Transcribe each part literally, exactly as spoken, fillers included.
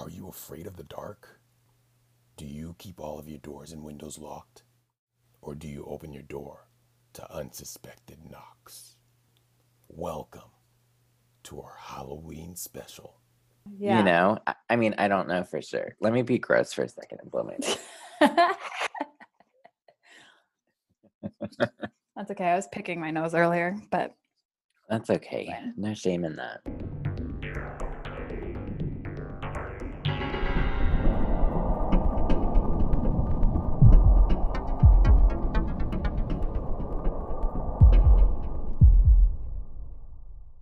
Are you afraid of the dark? Do you keep all of your doors and windows locked? Or do you open your door to unsuspected knocks? Welcome to our Halloween special. Yeah. You know, I, I mean, I don't know for sure. Let me be gross for a second and blow my nose. That's okay. I was picking my nose earlier, but. That's okay. Fine. No shame in that.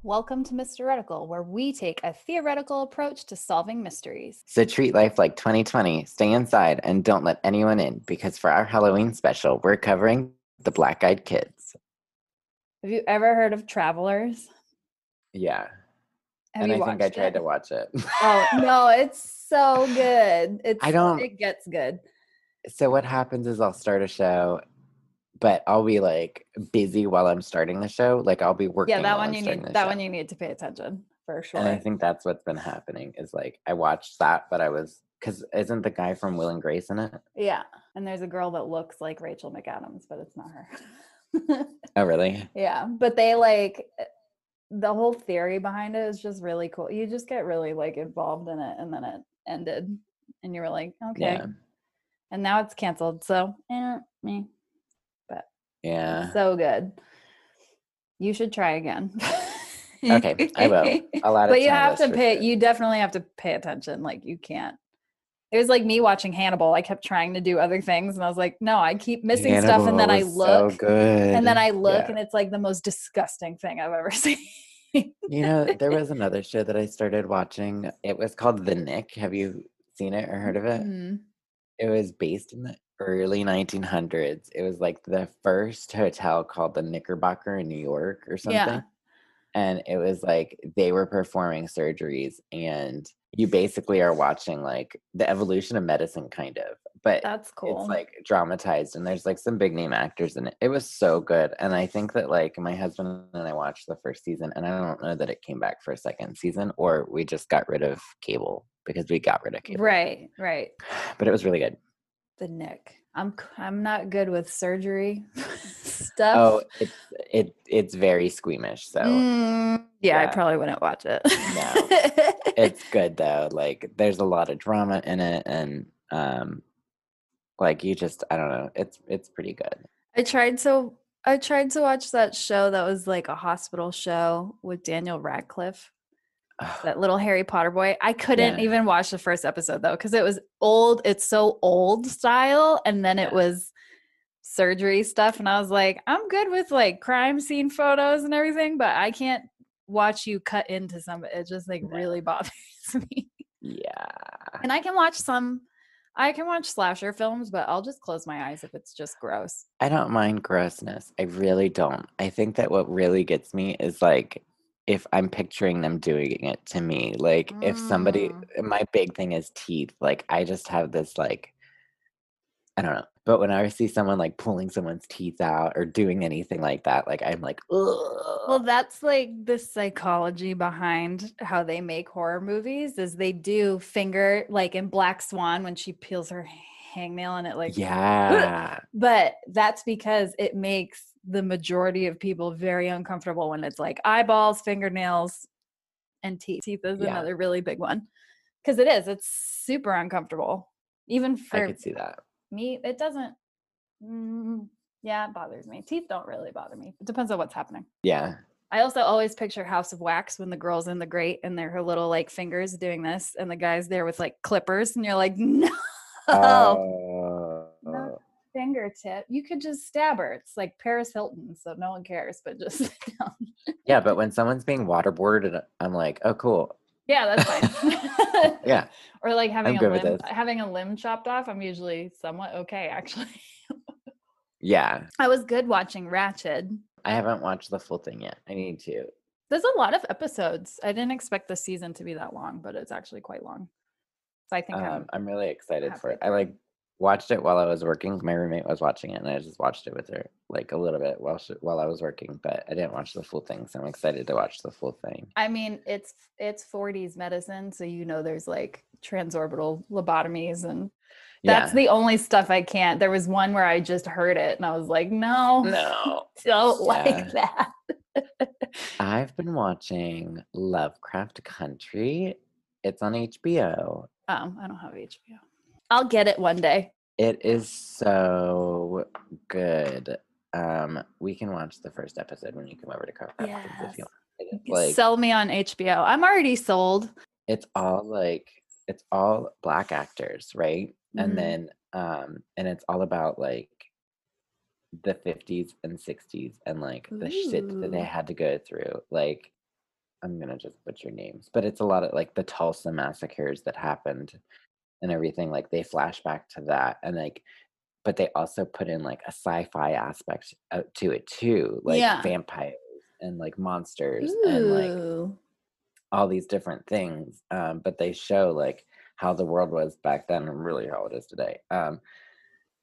Welcome to Mister Retical, where we take a theoretical approach to solving mysteries. So treat life like twenty twenty, stay inside, and don't let anyone in, because for our Halloween special, we're covering The Black-Eyed Kids. Have you ever heard of Travelers? Yeah. Have and you I watched think I it? tried to watch it. Oh, no, it's so good. It's, I don't, it gets good. So what happens is I'll start a show, but I'll be like busy while I'm starting the show. Like I'll be working. Yeah, that while one I'm you need. That show. one you need to pay attention for sure. And I think that's what's been happening. Is like I watched that, but I was because isn't the guy from Will and Grace in it? Yeah, and there's a girl that looks like Rachel McAdams, but it's not her. Oh, really? Yeah, but they like the whole theory behind it is just really cool. You just get really like involved in it, and then it ended, and you were like, okay. Yeah. And now it's canceled. So eh, me. Yeah. So good. You should try again. Okay, I will. A lot of but you have to pay, sure. you definitely have to pay attention. Like you can't. It was like me watching Hannibal. I kept trying to do other things and I was like, no, I keep missing Hannibal stuff. And then I look so good. and then I look yeah. and it's like the most disgusting thing I've ever seen. You know, there was another show that I started watching. It was called The Knick. Have you seen it or heard of it? Mm-hmm. It was based in the early nineteen hundreds. It was like the first hotel called the Knickerbocker in New York or something. Yeah. And it was like they were performing surgeries and you basically are watching like the evolution of medicine kind of. But that's cool. It's like dramatized and there's like some big name actors in it. It was so good. And I think that like my husband and I watched the first season and I don't know that it came back for a second season or we just got rid of cable because we got rid of cable. Right, right. But it was really good. The Nick. I'm I'm not good with surgery stuff. Oh, it's it it's very squeamish. So mm, yeah, yeah, I probably wouldn't watch it. No, it's good though. Like there's a lot of drama in it, and um, like you just I don't know. It's it's pretty good. I tried so I tried to watch that show that was like a hospital show with Daniel Radcliffe. That little Harry Potter boy. I couldn't yeah. even watch the first episode though because it was old. It's so old style, and then it was surgery stuff, and I was like, I'm good with like crime scene photos and everything, but I can't watch you cut into somebody. It just like really bothers me. Yeah. And I can watch some. I can watch slasher films, but I'll just close my eyes if it's just gross. I don't mind grossness. I really don't. I think that what really gets me is like. If I'm picturing them doing it to me, like mm. if somebody, my big thing is teeth. Like I just have this like, I don't know. But when I see someone like pulling someone's teeth out or doing anything like that, like I'm like, ugh. Well, that's like the psychology behind how they make horror movies is they do finger, like in Black Swan when she peels her hangnail and it like, yeah. Ugh. But that's because it makes the majority of people very uncomfortable when it's like eyeballs, fingernails, and teeth. Teeth is yeah. another really big one because it is. It's super uncomfortable. Even for I could see that. Me, it doesn't. Mm, yeah, it bothers me. Teeth don't really bother me. It depends on what's happening. Yeah. I also always picture House of Wax when the girl's in the grate and they're her little like fingers doing this and the guy's there with like clippers and you're like, no. Uh, no. Fingertip, you could just stab her. It's like Paris Hilton, so no one cares, but just sit down. Yeah, but when someone's being waterboarded, I'm like, oh, cool. Yeah, that's fine. Yeah. Or like having a limb, having a limb chopped off, I'm usually somewhat okay, actually. Yeah. I was good watching Ratchet. I haven't watched the full thing yet. I need to. There's a lot of episodes. I didn't expect the season to be that long, but it's actually quite long. So I think um, I'm, I'm really excited for it. Through. I like watched it while I was working. My roommate was watching it, and I just watched it with her, like, a little bit while she, while I was working, but I didn't watch the full thing, so I'm excited to watch the full thing. I mean, it's it's forties medicine, so you know there's, like, transorbital lobotomies, and that's yeah. the only stuff I can't. There was one where I just heard it, and I was like, no, no, don't yeah. like that. I've been watching Lovecraft Country. It's on H B O. Um, I don't have H B O. I'll get it one day. It is so good. Um, we can watch the first episode when you come over to Carfax yes. if you want. Like, sell me on H B O. I'm already sold. It's all like it's all black actors, right? Mm-hmm. And then um, and it's all about like the fifties and sixties and like the Ooh. Shit that they had to go through. Like, I'm gonna just butcher names, but it's a lot of like the Tulsa massacres that happened. And everything, like they flash back to that, and like, but they also put in like a sci-fi aspect to it too, like yeah. vampires and like monsters Ooh. And like all these different things. Um, but they show like how the world was back then, and really how it is today. Um,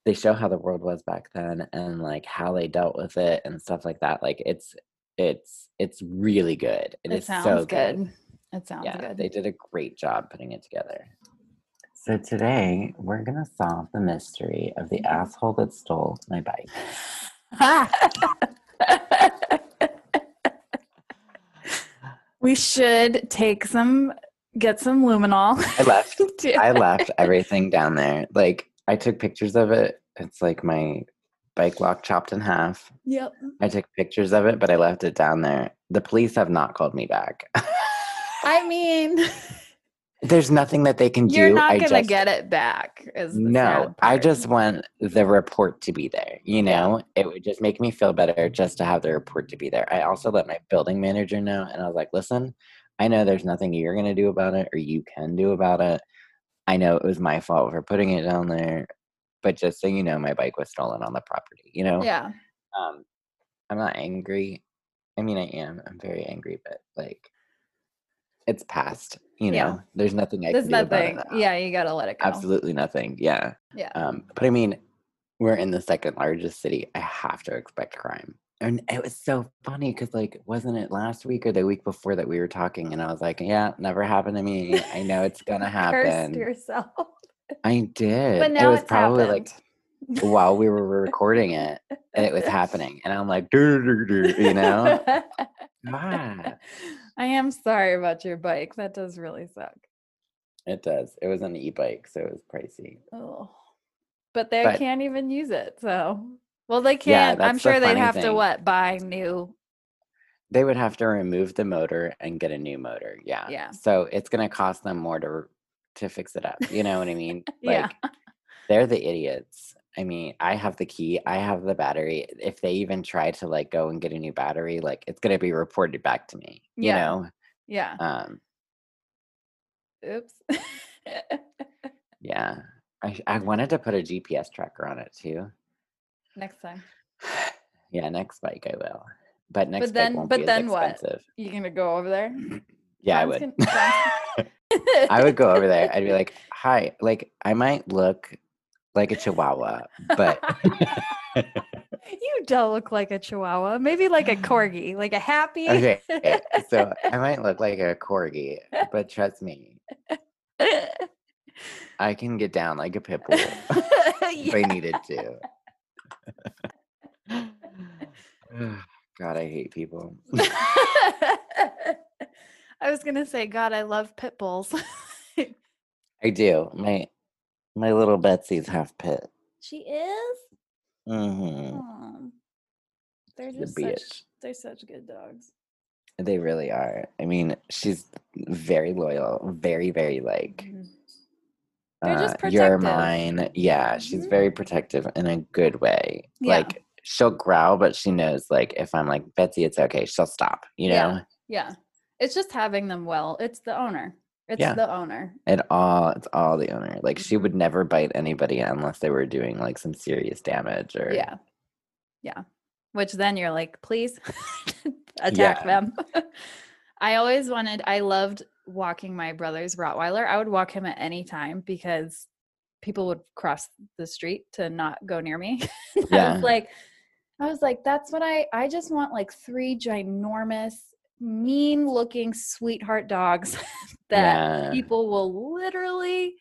they show how the world was back then, and like how they dealt with it and stuff like that. Like it's it's it's really good. It, it is sounds so good. good. It sounds yeah, good. They did a great job putting it together. So today, we're going to solve the mystery of the asshole that stole my bike. We should take some, get some luminol. I left. I left everything down there. Like, I took pictures of it. It's like my bike lock chopped in half. Yep. I took pictures of it, but I left it down there. The police have not called me back. I mean... There's nothing that they can do. You're not going to get it back. Is no, I just want the report to be there. You know, yeah. It would just make me feel better just to have the report to be there. I also let my building manager know. And I was like, listen, I know there's nothing you're going to do about it or you can do about it. I know it was my fault for putting it down there. But just so you know, my bike was stolen on the property, you know? Yeah. Um, I'm not angry. I mean, I am. I'm very angry, but like. It's past, you know, yeah. there's nothing I there's can do nothing. About it now. Yeah, you got to let it go. Absolutely nothing. Yeah. Yeah. Um, but I mean, we're in the second largest city. I have to expect crime. And it was so funny because like, wasn't it last week or the week before that we were talking and I was like, yeah, never happened to me. I know it's going to happen. Cursed yourself. I did. But now it was it's probably happened. Like while we were recording it and it was happening. And I'm like, dur, dur, dur, you know? God. I am sorry about your bike. That does really suck. It does. It was an e-bike, so it was pricey. Oh, but they but, can't even use it. So, well, they can't. Yeah, I'm sure the they'd have thing. To what buy new. They would have to remove the motor and get a new motor. Yeah. Yeah. So it's gonna cost them more to to fix it up. You know what I mean? Like, yeah. They're the idiots. I mean, I have the key. I have the battery. If they even try to like go and get a new battery, like it's going to be reported back to me, you yeah. know? Yeah. Um, Oops. yeah. I, I wanted to put a G P S tracker on it too. Next time. Yeah. Next bike I will. But next but then, bike won't but be then as expensive. What? You going to go over there? yeah, I would. Gonna- I would go over there. I'd be like, hi, like I might look like a chihuahua, but you don't look like a chihuahua. Maybe like a corgi, like a happy. Okay, so I might look like a corgi, but trust me, I can get down like a pit bull if yeah. I needed to. God, I hate people. I was gonna say, God, I love pit bulls. I do. My. My little Betsy's half pit. She is? Mm-hmm. Aww. They're just the such, they're such good dogs. They really are. I mean, she's very loyal. Very, very like, mm-hmm. they're just protective. Uh, you're mine. Yeah, she's mm-hmm. very protective in a good way. Yeah. Like, she'll growl, but she knows like, if I'm like, Betsy, it's okay. She'll stop, you know? Yeah, yeah. It's just having them well. It's the owner. It's yeah. the owner. It all it's all the owner. Like she would never bite anybody unless they were doing like some serious damage or Yeah. Yeah. Which then you're like, please attack yeah. them. I always wanted I loved walking my brother's Rottweiler. I would walk him at any time because people would cross the street to not go near me. Yeah. I was like, I was like, that's what I, I just want like three ginormous, mean looking sweetheart dogs that yeah. people will literally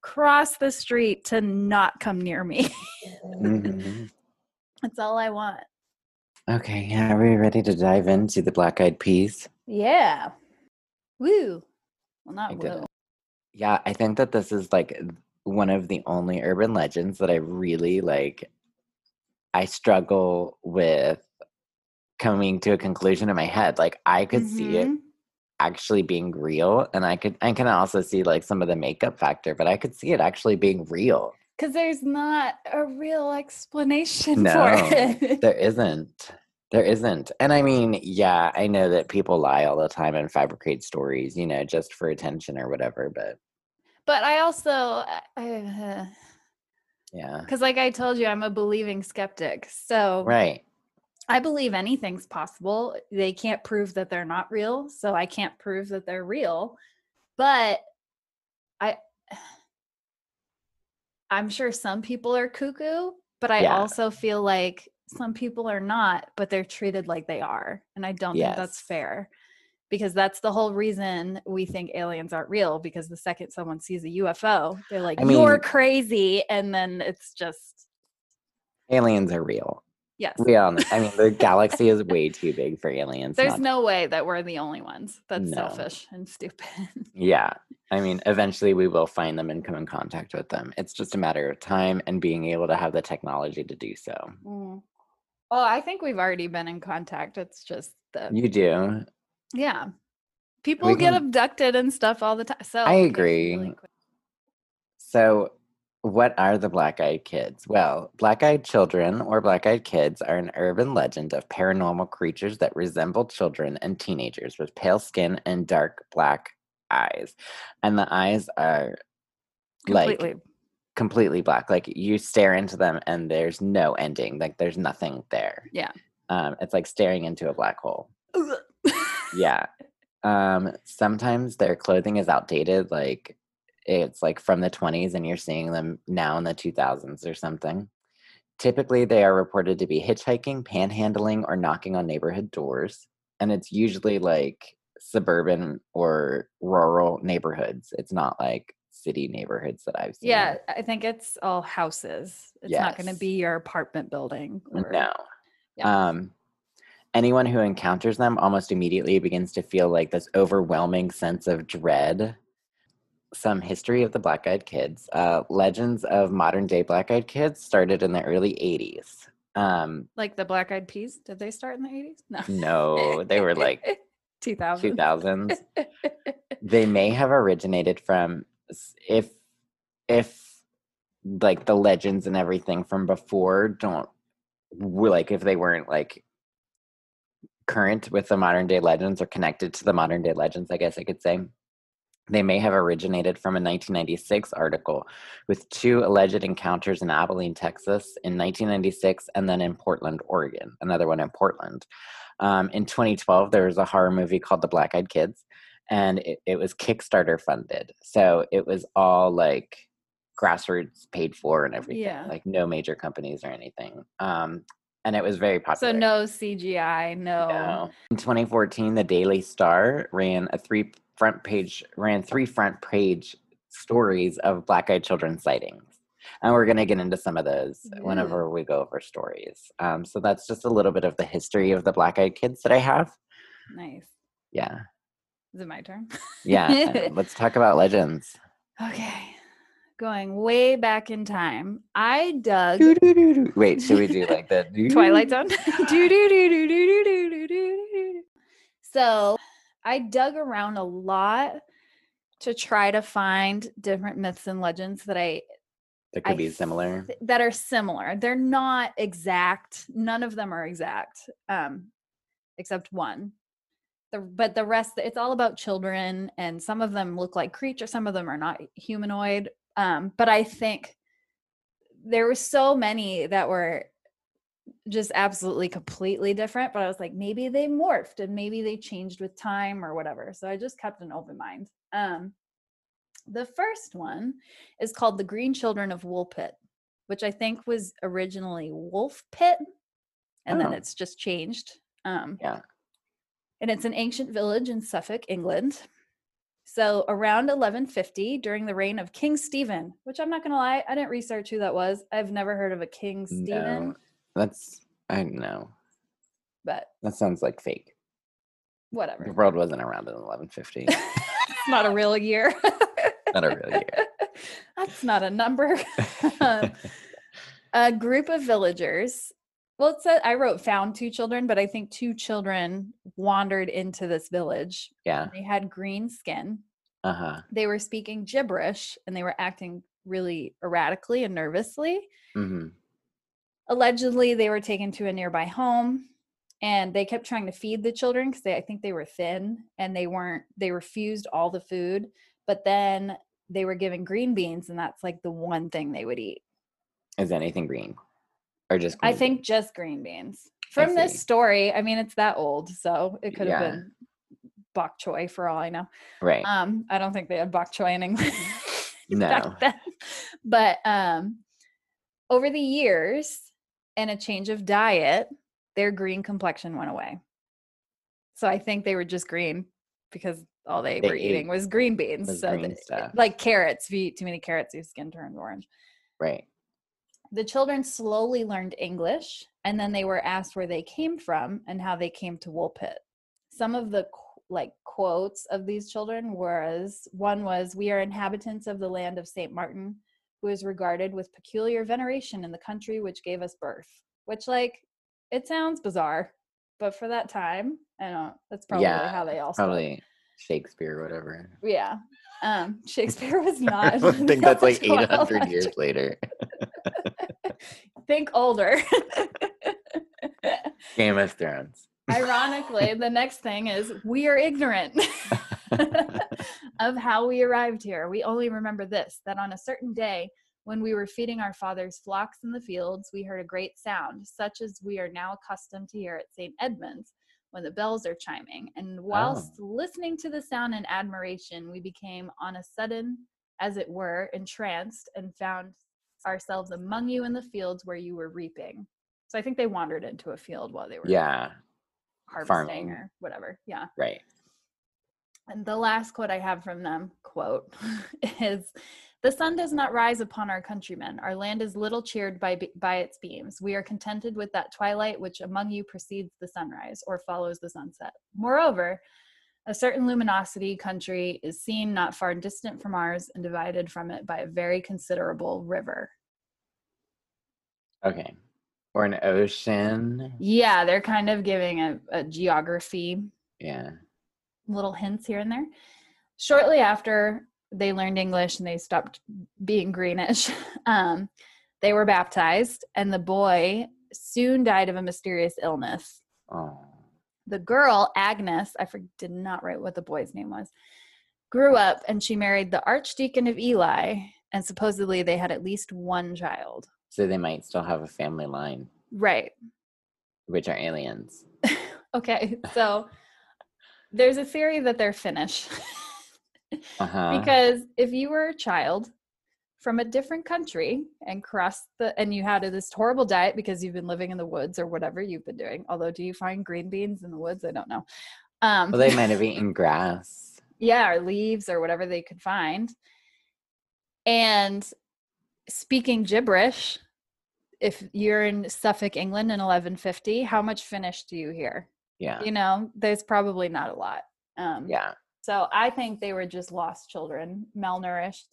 cross the street to not come near me. Mm-hmm. That's all I want. Okay. Yeah. Are we ready to dive into the Black-Eyed Peas? Yeah. Woo. Well, not woo. Yeah. I think that this is like one of the only urban legends that I really like. I struggle with coming to a conclusion in my head. Like I could mm-hmm. see it actually being real, and I could I can also see like some of the makeup factor, but I could see it actually being real. Because there's not a real explanation no, for it. There isn't. There isn't. And I mean, yeah, I know that people lie all the time and fabricate stories, you know, just for attention or whatever, but But I also I, uh... Yeah. Because like I told you, I'm a believing skeptic. So right. I believe anything's possible. They can't prove that they're not real. So I can't prove that they're real. But I, I'm sure some people are cuckoo, but I yeah. also feel like some people are not, but they're treated like they are. And I don't yes. think that's fair. Because that's the whole reason we think aliens aren't real, because the second someone sees a U F O, they're like, I mean, you're crazy. And then it's just. Aliens are real. Yes. We all know. I mean, the galaxy is way too big for aliens. There's not- no way that we're the only ones. That's no. selfish and stupid. Yeah. I mean, eventually we will find them and come in contact with them. It's just a matter of time and being able to have the technology to do so. Mm. Well, I think we've already been in contact. It's just the. You do. Yeah. People get abducted and stuff all the time. So I agree. Really so what are the Black-Eyed Kids? Well, Black-Eyed Children or Black-Eyed Kids are an urban legend of paranormal creatures that resemble children and teenagers with pale skin and dark black eyes. And the eyes are completely. like completely black. Like you stare into them and there's no ending. Like there's nothing there. Yeah. Um, it's like staring into a black hole. Yeah. Um, sometimes their clothing is outdated. Like it's like from the twenties and you're seeing them now in the two thousands or something. Typically, they are reported to be hitchhiking, panhandling, or knocking on neighborhood doors. And it's usually like suburban or rural neighborhoods. It's not like city neighborhoods that I've seen. Yeah, I think it's all houses. It's yes. not going to be your apartment building. Or... No. Yeah. Um, Anyone who encounters them almost immediately begins to feel like this overwhelming sense of dread. Some history of the Black-Eyed Kids. Uh, legends of modern-day Black-Eyed Kids started in the early eighties. Um, like the Black-Eyed Peas? Did they start in the eighties? No. No, they were like two thousands. two thousands. They may have originated from, if, if like the legends and everything from before don't, like if they weren't like, current with the modern day legends or connected to the modern day legends, I guess I could say. They may have originated from a nineteen ninety-six article with two alleged encounters in Abilene, Texas in nineteen ninety-six and then in Portland, Oregon, another one in Portland. Um, in twenty twelve, there was a horror movie called The Black-Eyed Kids and it, it was Kickstarter funded. So it was all like grassroots paid for and everything, yeah. like no major companies or anything. Um, And it was very popular. So no C G I, no. no. In twenty fourteen, The Daily Star ran a three front page ran three front page stories of Black-Eyed Children sightings, and we're going to get into some of those yeah. whenever we go over stories. Um, so that's just a little bit of the history of the Black-Eyed Kids that I have. Nice. Yeah. Is it my turn? Yeah. Let's talk about legends. Okay. Going way back in time, I dug. Do, do, do, do. Wait, should we do like the Twilight Zone? do, do, do, do, do, do, do, do. So I dug around a lot to try to find different myths and legends that I that could I, be similar. That are similar. They're not exact. None of them are exact, um, except one. The, but the rest, it's all about children, and some of them look like creatures. Some of them are not humanoid. Um, but I think there were so many that were just absolutely completely different, but I was like, maybe they morphed and maybe they changed with time or whatever. So I just kept an open mind. Um, The first one is called The Green Children of Woolpit, which I think was originally Wolf Pit, and oh. then it's just changed. Um, yeah. And it's an ancient village in Suffolk, England. So around eleven fifty, during the reign of King Stephen, which I'm not going to lie, I didn't research who that was. I've never heard of a King Stephen. No, that's, I don't know. But that sounds like fake. Whatever. The world wasn't around in eleven fifty. It's not a real year. Not a real year. That's not a number. um, a group of villagers. Well, it said I wrote found two children, but I think two children wandered into this village. Yeah. They had green skin. Uh-huh. They were speaking gibberish and they were acting really erratically and nervously. Mm-hmm. Allegedly, they were taken to a nearby home and they kept trying to feed the children because they I think they were thin and they weren't, they refused all the food, but then they were given green beans and that's like the one thing they would eat. Is anything green? Or just green I beans? Think just green beans. From this story, I mean, it's that old, so it could have yeah. been bok choy for all I know. Right. Um, I don't think they had bok choy in England no. back then. But um, over the years and a change of diet, their green complexion went away. So I think they were just green because all they, they were eating was green beans. Was so green that, like carrots, if you eat too many carrots, your skin turns orange. Right. The children slowly learned English, and then they were asked where they came from and how they came to Woolpit. Some of the like quotes of these children was, one was, "We are inhabitants of the land of Saint Martin, who is regarded with peculiar veneration in the country which gave us birth." Which, like, it sounds bizarre, but for that time, I don't know, that's probably yeah, how they all started. Probably Shakespeare or whatever. Yeah. Um, Shakespeare was not. I think that's like eight hundred years later. Think older. Game of Thrones. Ironically, the next thing is we are ignorant of how we arrived here. We only remember this, that on a certain day when we were feeding our father's flocks in the fields, we heard a great sound, such as we are now accustomed to hear at Saint Edmund's when the bells are chiming. And whilst oh. listening to the sound in admiration, we became on a sudden, as it were, entranced and found ourselves among you in the fields where you were reaping. So I think they wandered into a field while they were yeah harvesting farming or whatever. Yeah, right. And the last quote I have from them, quote, is, "The sun does not rise upon our countrymen. Our land is little cheered by by its beams. We are contented with that twilight which among you precedes the sunrise or follows the sunset. Moreover, a certain luminosity country is seen not far distant from ours and divided from it by a very considerable river." Okay. Or an ocean. Yeah, they're kind of giving a, a geography. Yeah. Little hints here and there. Shortly after they learned English and they stopped being greenish, um, they were baptized, and the boy soon died of a mysterious illness. Oh. The girl, Agnes, I did not write what the boy's name was, grew up and she married the Archdeacon of Eli, and supposedly they had at least one child. So they might still have a family line. Right. Which are aliens. Okay, so there's a theory that they're Finnish. Uh-huh. Because if you were a child from a different country and crossed the, and you had this horrible diet because you've been living in the woods or whatever you've been doing. Although, do you find green beans in the woods? I don't know. Um, well, they might have eaten grass. Yeah, or leaves or whatever they could find. And speaking gibberish, if you're in Suffolk, England in eleven fifty, how much Finnish do you hear? Yeah. You know, there's probably not a lot. Um, yeah. So I think they were just lost children, malnourished,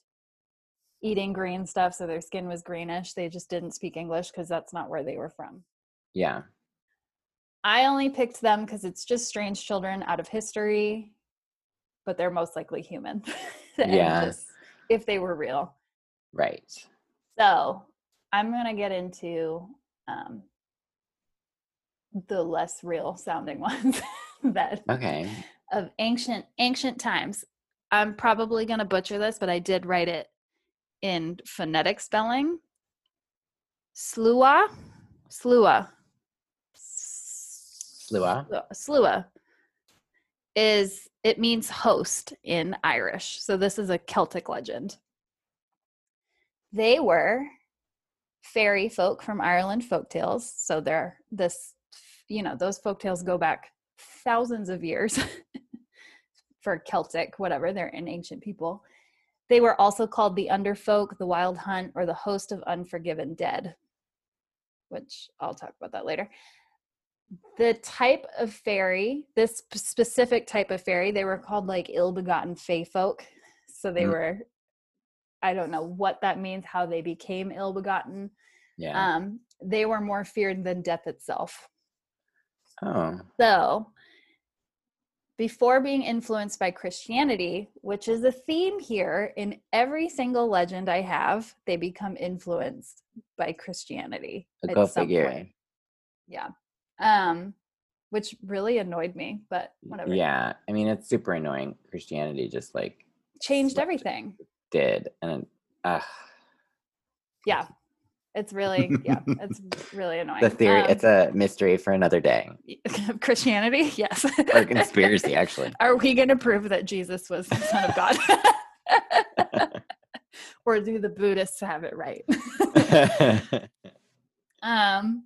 eating green stuff, so their skin was greenish. They just didn't speak English because that's not where they were from. Yeah. I only picked them because it's just strange children out of history, but they're most likely human. Yes. If they were real. Right. So I'm going to get into um, the less real sounding ones that okay. of ancient, ancient times. I'm probably going to butcher this, but I did write it in phonetic spelling. Sluagh, Sluagh, Sluagh, Sluagh is It means host in Irish. So this is a Celtic legend. They were fairy folk from Ireland folktales. So they're this, you know, those folktales go back thousands of years for Celtic, whatever. They're an ancient people. They were also called the underfolk, the wild hunt, or the host of unforgiven dead, which I'll talk about that later. The type of fairy, this specific type of fairy, they were called like ill-begotten fae folk. So they mm. were, I don't know what that means, how they became ill-begotten. Yeah. Um, they were more feared than death itself. Oh. So before being influenced by Christianity, which is a theme here in every single legend I have, they become influenced by Christianity. Go figure. Yeah. Um, which really annoyed me, but whatever. Yeah. I mean, it's super annoying. Christianity just like changed everything. Did. And uh yeah. It's really, yeah, it's really annoying. The theory, um, it's a mystery for another day. Christianity, yes. Or conspiracy, actually. Are we going to prove that Jesus was the son of God? Or do the Buddhists have it right? um.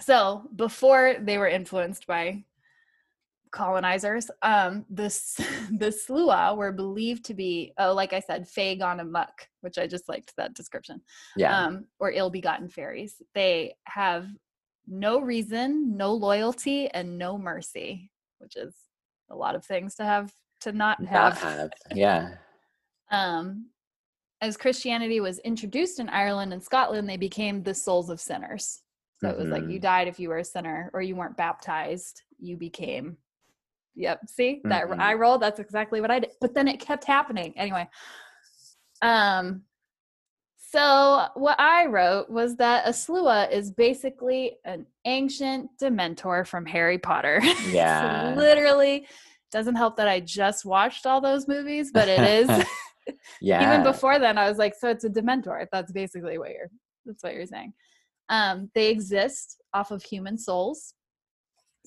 So before they were influenced by colonizers, um, the, the Sluagh were believed to be, oh, like I said, fae gone amuck, which I just liked that description. Yeah. Um, or ill-begotten fairies. They have no reason, no loyalty, and no mercy, which is a lot of things to have, to not have. Not have. Yeah. um, as Christianity was introduced in Ireland and Scotland, they became the souls of sinners. So mm-hmm. It was like you died if you were a sinner or you weren't baptized, you became. Yep. See that mm-hmm. eye roll? That's exactly what I did. But then it kept happening. Anyway. Um, so what I wrote was that a Sluagh is basically an ancient Dementor from Harry Potter. Yeah. So literally doesn't help that I just watched all those movies, but it is. Yeah. Even before then I was like, so it's a Dementor. That's basically what you're, that's what you're saying. Um, they exist off of human souls.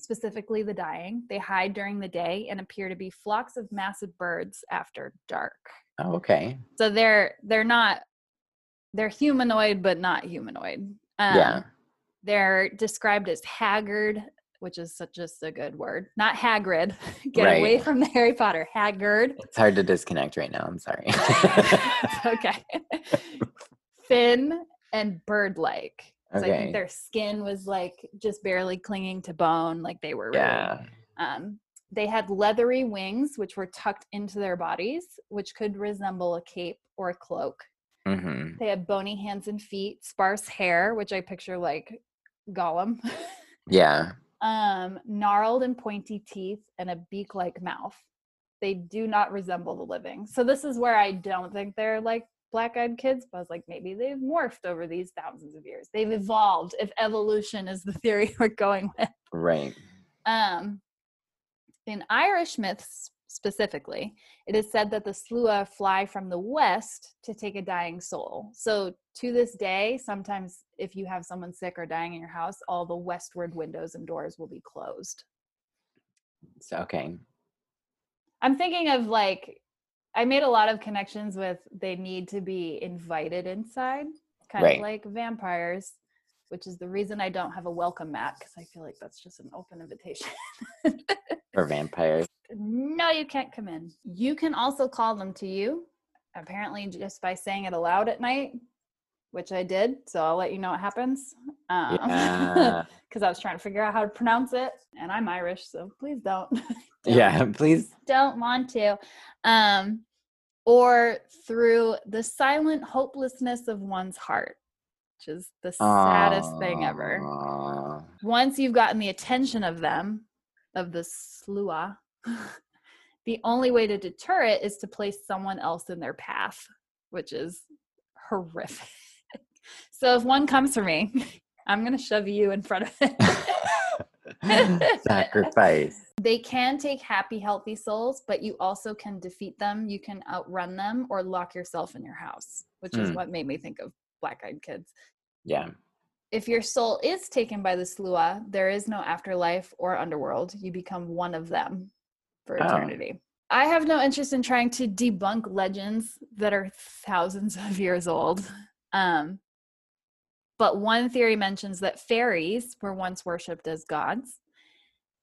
Specifically the dying. They hide during the day and appear to be flocks of massive birds after dark. Oh, okay. So they're they're not they're humanoid but not humanoid. Um, yeah. They're described as haggard, which is such just a good word. Not Hagrid. Get right. away from the Harry Potter. Haggard. It's hard to disconnect right now. I'm sorry. Okay. Thin and bird-like. So okay. I think their skin was like just barely clinging to bone. Like they were, really, yeah. Um, they had leathery wings, which were tucked into their bodies, which could resemble a cape or a cloak. Mm-hmm. They had bony hands and feet, sparse hair, which I picture like Gollum. Yeah. Um, gnarled and pointy teeth and a beak-like mouth. They do not resemble the living. So this is where I don't think they're like Black-Eyed Kids, but I was like, maybe they've morphed over these thousands of years. They've evolved, if evolution is the theory we're going with. Right. Um, in Irish myths specifically, it is said that the Sluagh fly from the west to take a dying soul. So to this day, sometimes if you have someone sick or dying in your house, all the westward windows and doors will be closed. So, okay. I'm thinking of like, I made a lot of connections with they need to be invited inside, kind right. of like vampires, which is the reason I don't have a welcome mat, because I feel like that's just an open invitation. For vampires. No, you can't come in. You can also call them to you, apparently just by saying it aloud at night, which I did, so I'll let you know what happens. Um, yeah. Because I was trying to figure out how to pronounce it, and I'm Irish, so please don't. Don't, yeah, please. Don't want to. Um, or through the silent hopelessness of one's heart, which is the saddest uh, thing ever. Once you've gotten the attention of them, of the Sluagh, the only way to deter it is to place someone else in their path, which is horrific. So if one comes for me, I'm going to shove you in front of it. Sacrifice. They can take happy, healthy souls, but you also can defeat them. You can outrun them or lock yourself in your house, which mm. is what made me think of Black-Eyed Kids. Yeah. If your soul is taken by the Sluagh, there is no afterlife or underworld. You become one of them. for eternity. Oh. I have no interest in trying to debunk legends that are thousands of years old. Um, but one theory mentions that fairies were once worshipped as gods,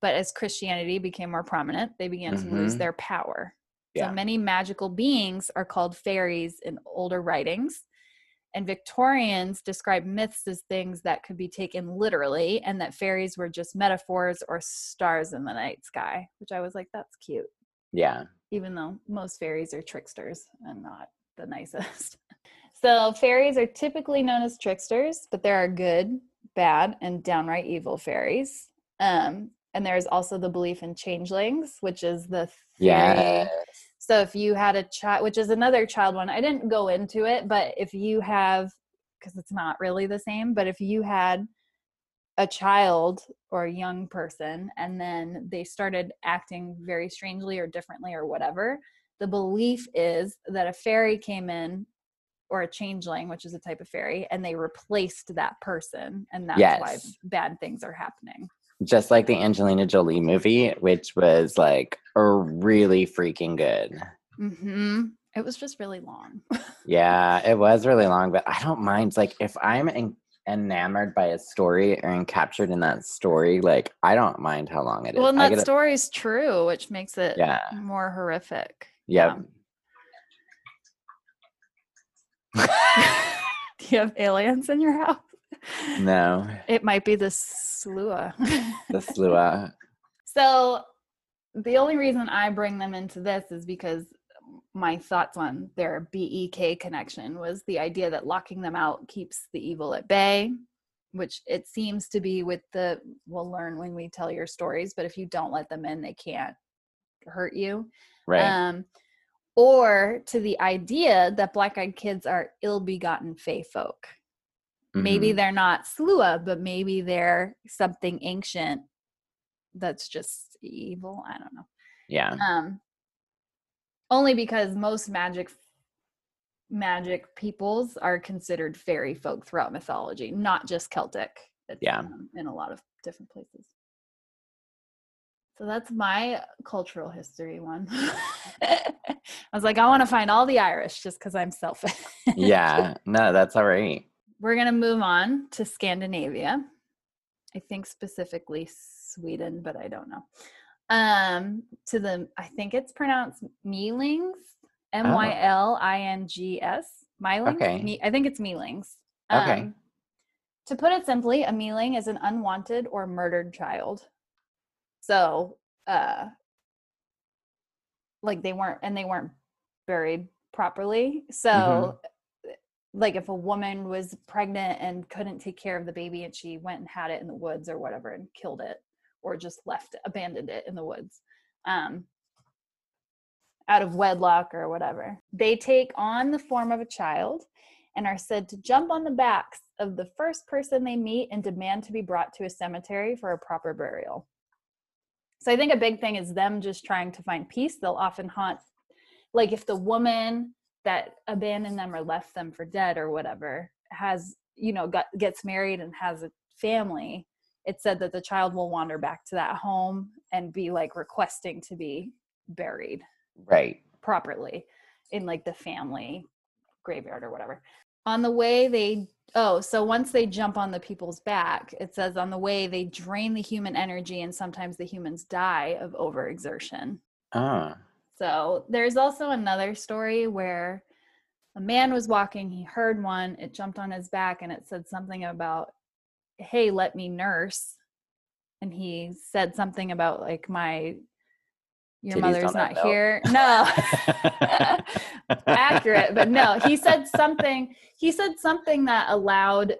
but as Christianity became more prominent, they began mm-hmm. to lose their power. Yeah. So many magical beings are called fairies in older writings, and Victorians described myths as things that could be taken literally, and that fairies were just metaphors or stars in the night sky, which I was like, that's cute. Yeah. Even though most fairies are tricksters and not the nicest. So fairies are typically known as tricksters, but there are good, bad, and downright evil fairies. Um, and there's also the belief in changelings, which is the theory. Yeah. So if you had a child, which is another child one, I didn't go into it, but if you have, because it's not really the same, but if you had a child or a young person and then they started acting very strangely or differently or whatever, the belief is that a fairy came in, or a changeling, which is a type of fairy, and they replaced that person, and that's yes. why bad things are happening. Just like the Angelina Jolie movie, which was like really freaking good. Mm-hmm. It was just really long. Yeah, it was really long, but I don't mind. Like, if I'm en- enamored by a story or captured in that story, like, I don't mind how long it is. Well, and that story is true, which makes it yeah. more horrific. Yep. Yeah. Do you have aliens in your house? No. It might be the Sluagh. The Sluagh. So the only reason I bring them into this is because my thoughts on their B E K connection was the idea that locking them out keeps the evil at bay, which it seems to be with the, we'll learn when we tell your stories, but if you don't let them in, they can't hurt you. Right. Um, or to the idea that black-eyed kids are ill-begotten fae folk. Mm-hmm. Maybe they're not Sluagh, but maybe they're something ancient that's just evil. I don't know. Yeah. Um. Only because most magic magic peoples are considered fairy folk throughout mythology, not just Celtic. It's, yeah. Um, in a lot of different places. So that's my cultural history one. I was like, I want to find all the Irish just because I'm selfish. Yeah. No, that's all right. We're going to move on to Scandinavia. I think specifically Sweden, but I don't know. Um, to the, I think it's pronounced Mylings, M Y L I N G S. Mylings? Okay. Me- I think it's Mylings. Um, okay. To put it simply, a Myling is an unwanted or murdered child. So, uh, like they weren't, and they weren't buried properly. So, mm-hmm. like if a woman was pregnant and couldn't take care of the baby and she went and had it in the woods or whatever and killed it, or just left, abandoned it in the woods, um, out of wedlock or whatever, they take on the form of a child and are said to jump on the backs of the first person they meet and demand to be brought to a cemetery for a proper burial. So I think a big thing is them just trying to find peace. They'll often haunt, like if the woman that abandoned them or left them for dead or whatever has, you know, got, gets married and has a family, it's said that the child will wander back to that home and be like requesting to be buried right properly in like the family graveyard or whatever. On the way they Oh, so once they jump on the people's back, it says on the way they drain the human energy, and sometimes the humans die of overexertion. Ah. So there's also another story where a man was walking, he heard one, it jumped on his back, and it said something about, hey, let me nurse. And he said something about like my, your Titties mother's not here. No. Accurate, but no. He said something, he said something that allowed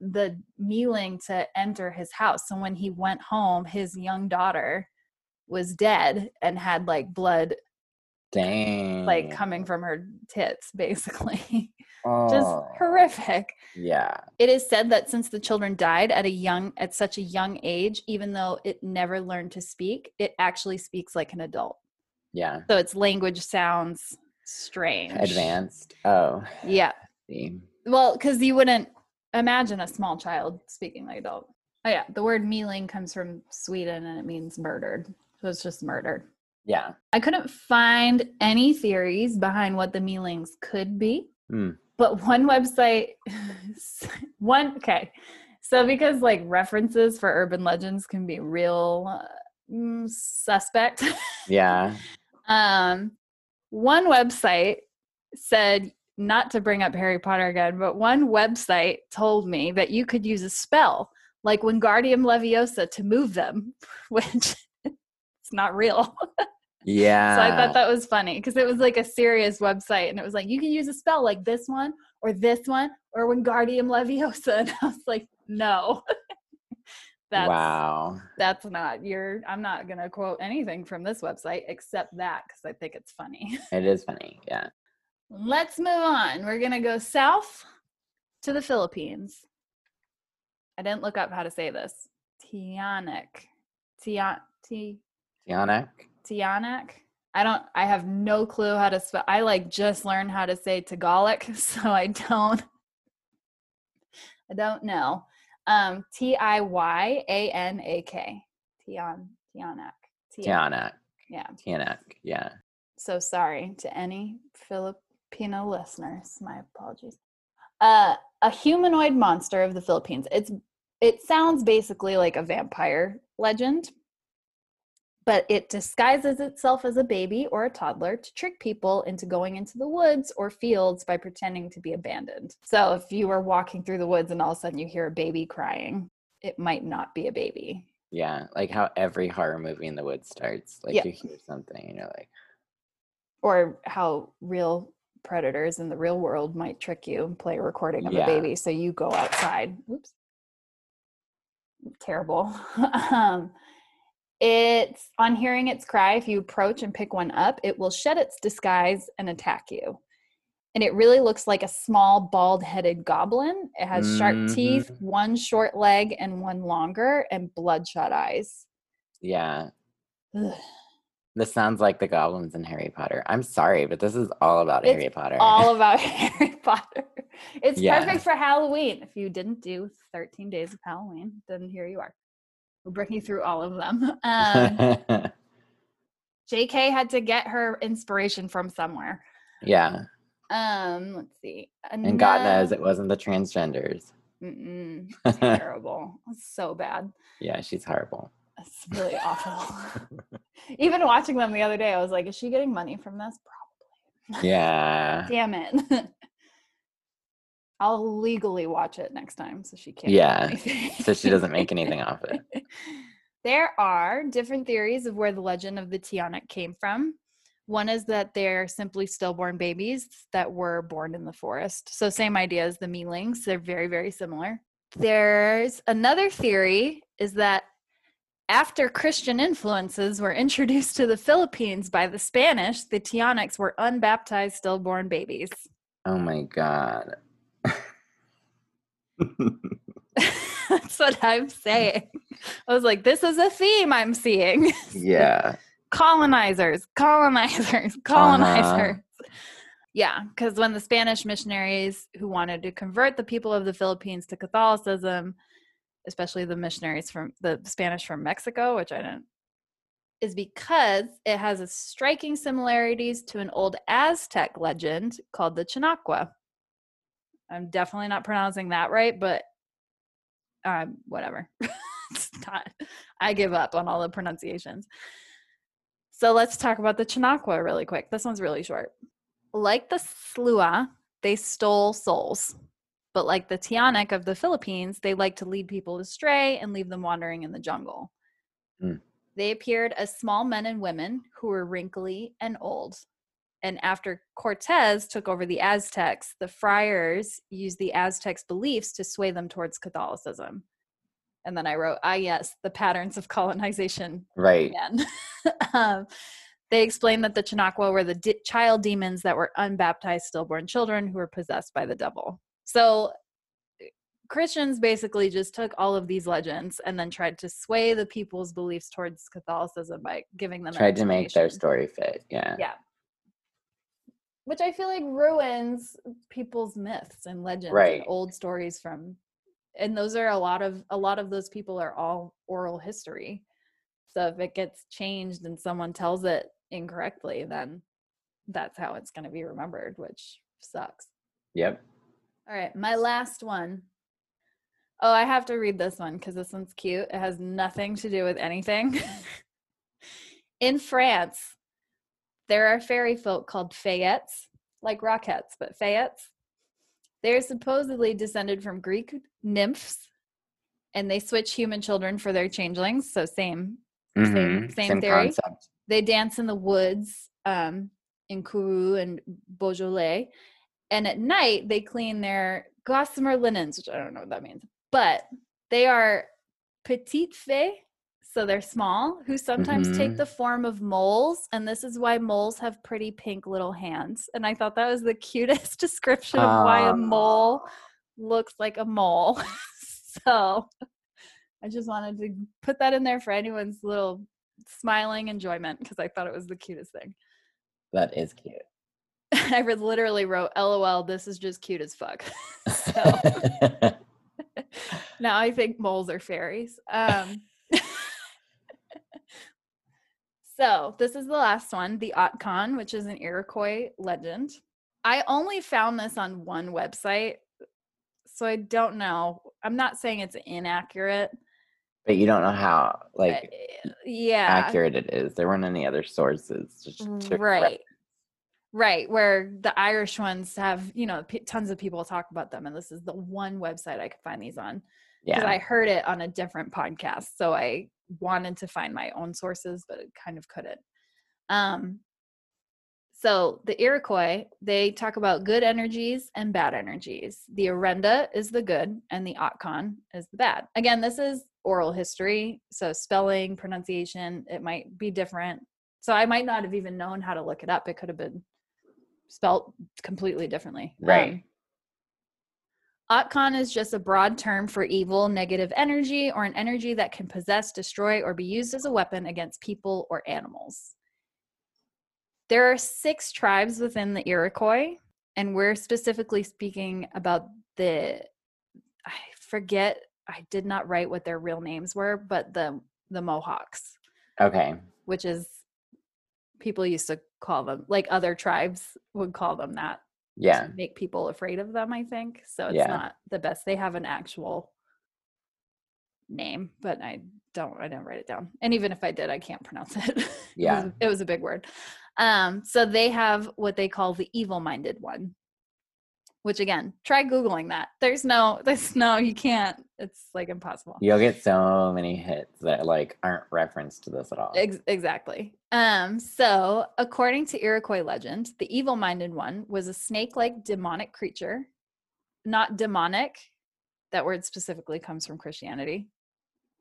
the Myling to enter his house. So when he went home, his young daughter was dead and had like blood Dang. like coming from her tits, basically. Oh. Just horrific. Yeah. It is said that since the children died at a young, at such a young age, even though it never learned to speak, it actually speaks like an adult. Yeah. So its language sounds strange. Advanced. Oh. Yeah. Well, because you wouldn't imagine a small child speaking like an adult. Oh yeah. The word Myling comes from Sweden and it means murdered. So it's just murdered. Yeah. I couldn't find any theories behind what the Mylings could be. Mm. But one website, one, okay. So because like references for urban legends can be real uh, suspect. Yeah. um, one website said, not to bring up Harry Potter again, but one website told me that you could use a spell like Wingardium Leviosa to move them, which it's not real. Yeah. So I thought that was funny because it was like a serious website and it was like, you can use a spell like this one or this one or Wingardium Leviosa. And I was like, no. that's, wow. That's not your, I'm not going to quote anything from this website except that because I think it's funny. It is funny. Yeah. Let's move on. We're going to go south to the Philippines. I didn't look up how to say this. Tiyanak. Tiyan- T- Tiyanak. Tiyanak. I don't, I have no clue how to spell. I like just learned how to say Tagalog, so I don't, I don't know. Um, T I Y A N A K. Tiyan- Tiyanak. Tiyanak. Yeah. Tiyanak. Yeah. So sorry to any Filipino listeners. My apologies. Uh, a humanoid monster of the Philippines. It's It sounds basically like a vampire legend, but it disguises itself as a baby or a toddler to trick people into going into the woods or fields by pretending to be abandoned. So if you were walking through the woods and all of a sudden you hear a baby crying, it might not be a baby. Yeah, like how every horror movie in the woods starts. Like yeah. You hear something and you're like... Or how real... predators in the real world might trick you and play a recording of yeah. a baby so you go outside. Oops. Terrible. um, it's on hearing its cry, if you approach and pick one up, it will shed its disguise and attack you. And it really looks like a small bald-headed goblin. It has mm-hmm. sharp teeth, one short leg and one longer, and bloodshot eyes. Yeah. Ugh. This sounds like the goblins in Harry Potter. I'm sorry, but this is all about it's Harry Potter. all about Harry Potter. It's yeah. perfect for Halloween. If you didn't do thirteen days of Halloween, then here you are. We'll bring you through all of them. Um, J K had to get her inspiration from somewhere. Yeah. Um. Let's see. Another... And God knows it wasn't the transgenders. Mm-mm. Terrible. So bad. Yeah, she's horrible. It's really awful. Even watching them the other day, I was like, is she getting money from this? Probably. Yeah. Damn it. I'll legally watch it next time so she can't. Yeah. So she doesn't make anything off it. There are different theories of where the legend of the Tiyanak came from. One is that they're simply stillborn babies that were born in the forest. So same idea as the Mylings. They're very, very similar. There's another theory is that after Christian influences were introduced to the Philippines by the Spanish, the Tiyanaks were unbaptized stillborn babies. Oh my God. That's what I'm saying. I was like, this is a theme I'm seeing. Yeah. Colonizers, colonizers, colonizers. Uh-huh. Yeah, because when the Spanish missionaries who wanted to convert the people of the Philippines to Catholicism, especially the missionaries from the Spanish from Mexico, which I didn't, is because it has a striking similarities to an old Aztec legend called the Chinaqua. I'm definitely not pronouncing that right, but um, whatever. It's not, I give up on all the pronunciations. So let's talk about the Chinaqua really quick. This one's really short. Like the Sluagh, they stole souls. But like the Tiyanak of the Philippines, they like to lead people astray and leave them wandering in the jungle. Mm. They appeared as small men and women who were wrinkly and old. And after Cortes took over the Aztecs, the friars used the Aztecs' beliefs to sway them towards Catholicism. And then I wrote, ah, yes, the patterns of colonization. Right. Again. um, They explained that the Chinaqua were the di- child demons that were unbaptized stillborn children who were possessed by the devil. So Christians basically just took all of these legends and then tried to sway the people's beliefs towards Catholicism by giving them tried to make their story fit. Yeah. Yeah. Which I feel like ruins people's myths and legends right. and old stories from, and those are a lot of, a lot of those people are all oral history. So if it gets changed and someone tells it incorrectly, then that's how it's going to be remembered, which sucks. Yep. All right, my last one. Oh, I have to read this one because this one's cute. It has nothing to do with anything. In France, there are fairy folk called fayettes, like rockets, but fayettes. They're supposedly descended from Greek nymphs, and they switch human children for their changelings, so same mm-hmm. same, same, same theory. Concept. They dance in the woods um, in Kourou and Beaujolais, and at night they clean their gossamer linens, which I don't know what that means, but they are petite fées, so they're small, who sometimes mm-hmm. take the form of moles, and this is why moles have pretty pink little hands. And I thought that was the cutest description uh, of why a mole looks like a mole. So I just wanted to put that in there for anyone's little smiling enjoyment because I thought it was the cutest thing. That is cute. I literally wrote, LOL, this is just cute as fuck. So now I think moles are fairies. Um, so this is the last one, the Otgon, which is an Iroquois legend. I only found this on one website, so I don't know. I'm not saying it's inaccurate. But you don't know how, like, uh, yeah, accurate it is. There weren't any other sources. Just to right. Reference. Right, where the Irish ones have, you know, p- tons of people talk about them. And this is the one website I could find these on. Yeah. Because I heard it on a different podcast. So I wanted to find my own sources, but it kind of couldn't. Um, so the Iroquois, they talk about good energies and bad energies. The Arenda is the good and the Otgon is the bad. Again, this is oral history. So spelling, pronunciation, it might be different. So I might not have even known how to look it up. It could have been spelt completely differently. Right. Um, Otgon is just a broad term for evil, negative energy, or an energy that can possess, destroy, or be used as a weapon against people or animals. There are six tribes within the Iroquois, and we're specifically speaking about the, I forget, I did not write what their real names were, but the the Mohawks. Okay. Which is, people used to call them, like other tribes would call them that. Yeah. To make people afraid of them, I think. So it's yeah. not the best. They have an actual name, but I don't, I didn't write it down. And even if I did, I can't pronounce it. Yeah. it, was, it was a big word. Um, so they have what they call the evil-minded one, which again, try Googling that. There's no, there's no, you can't, it's like impossible. You'll get so many hits that like aren't referenced to this at all. Ex- exactly. Um, so according to Iroquois legend, the evil-minded one was a snake-like demonic creature, not demonic. That word specifically comes from Christianity.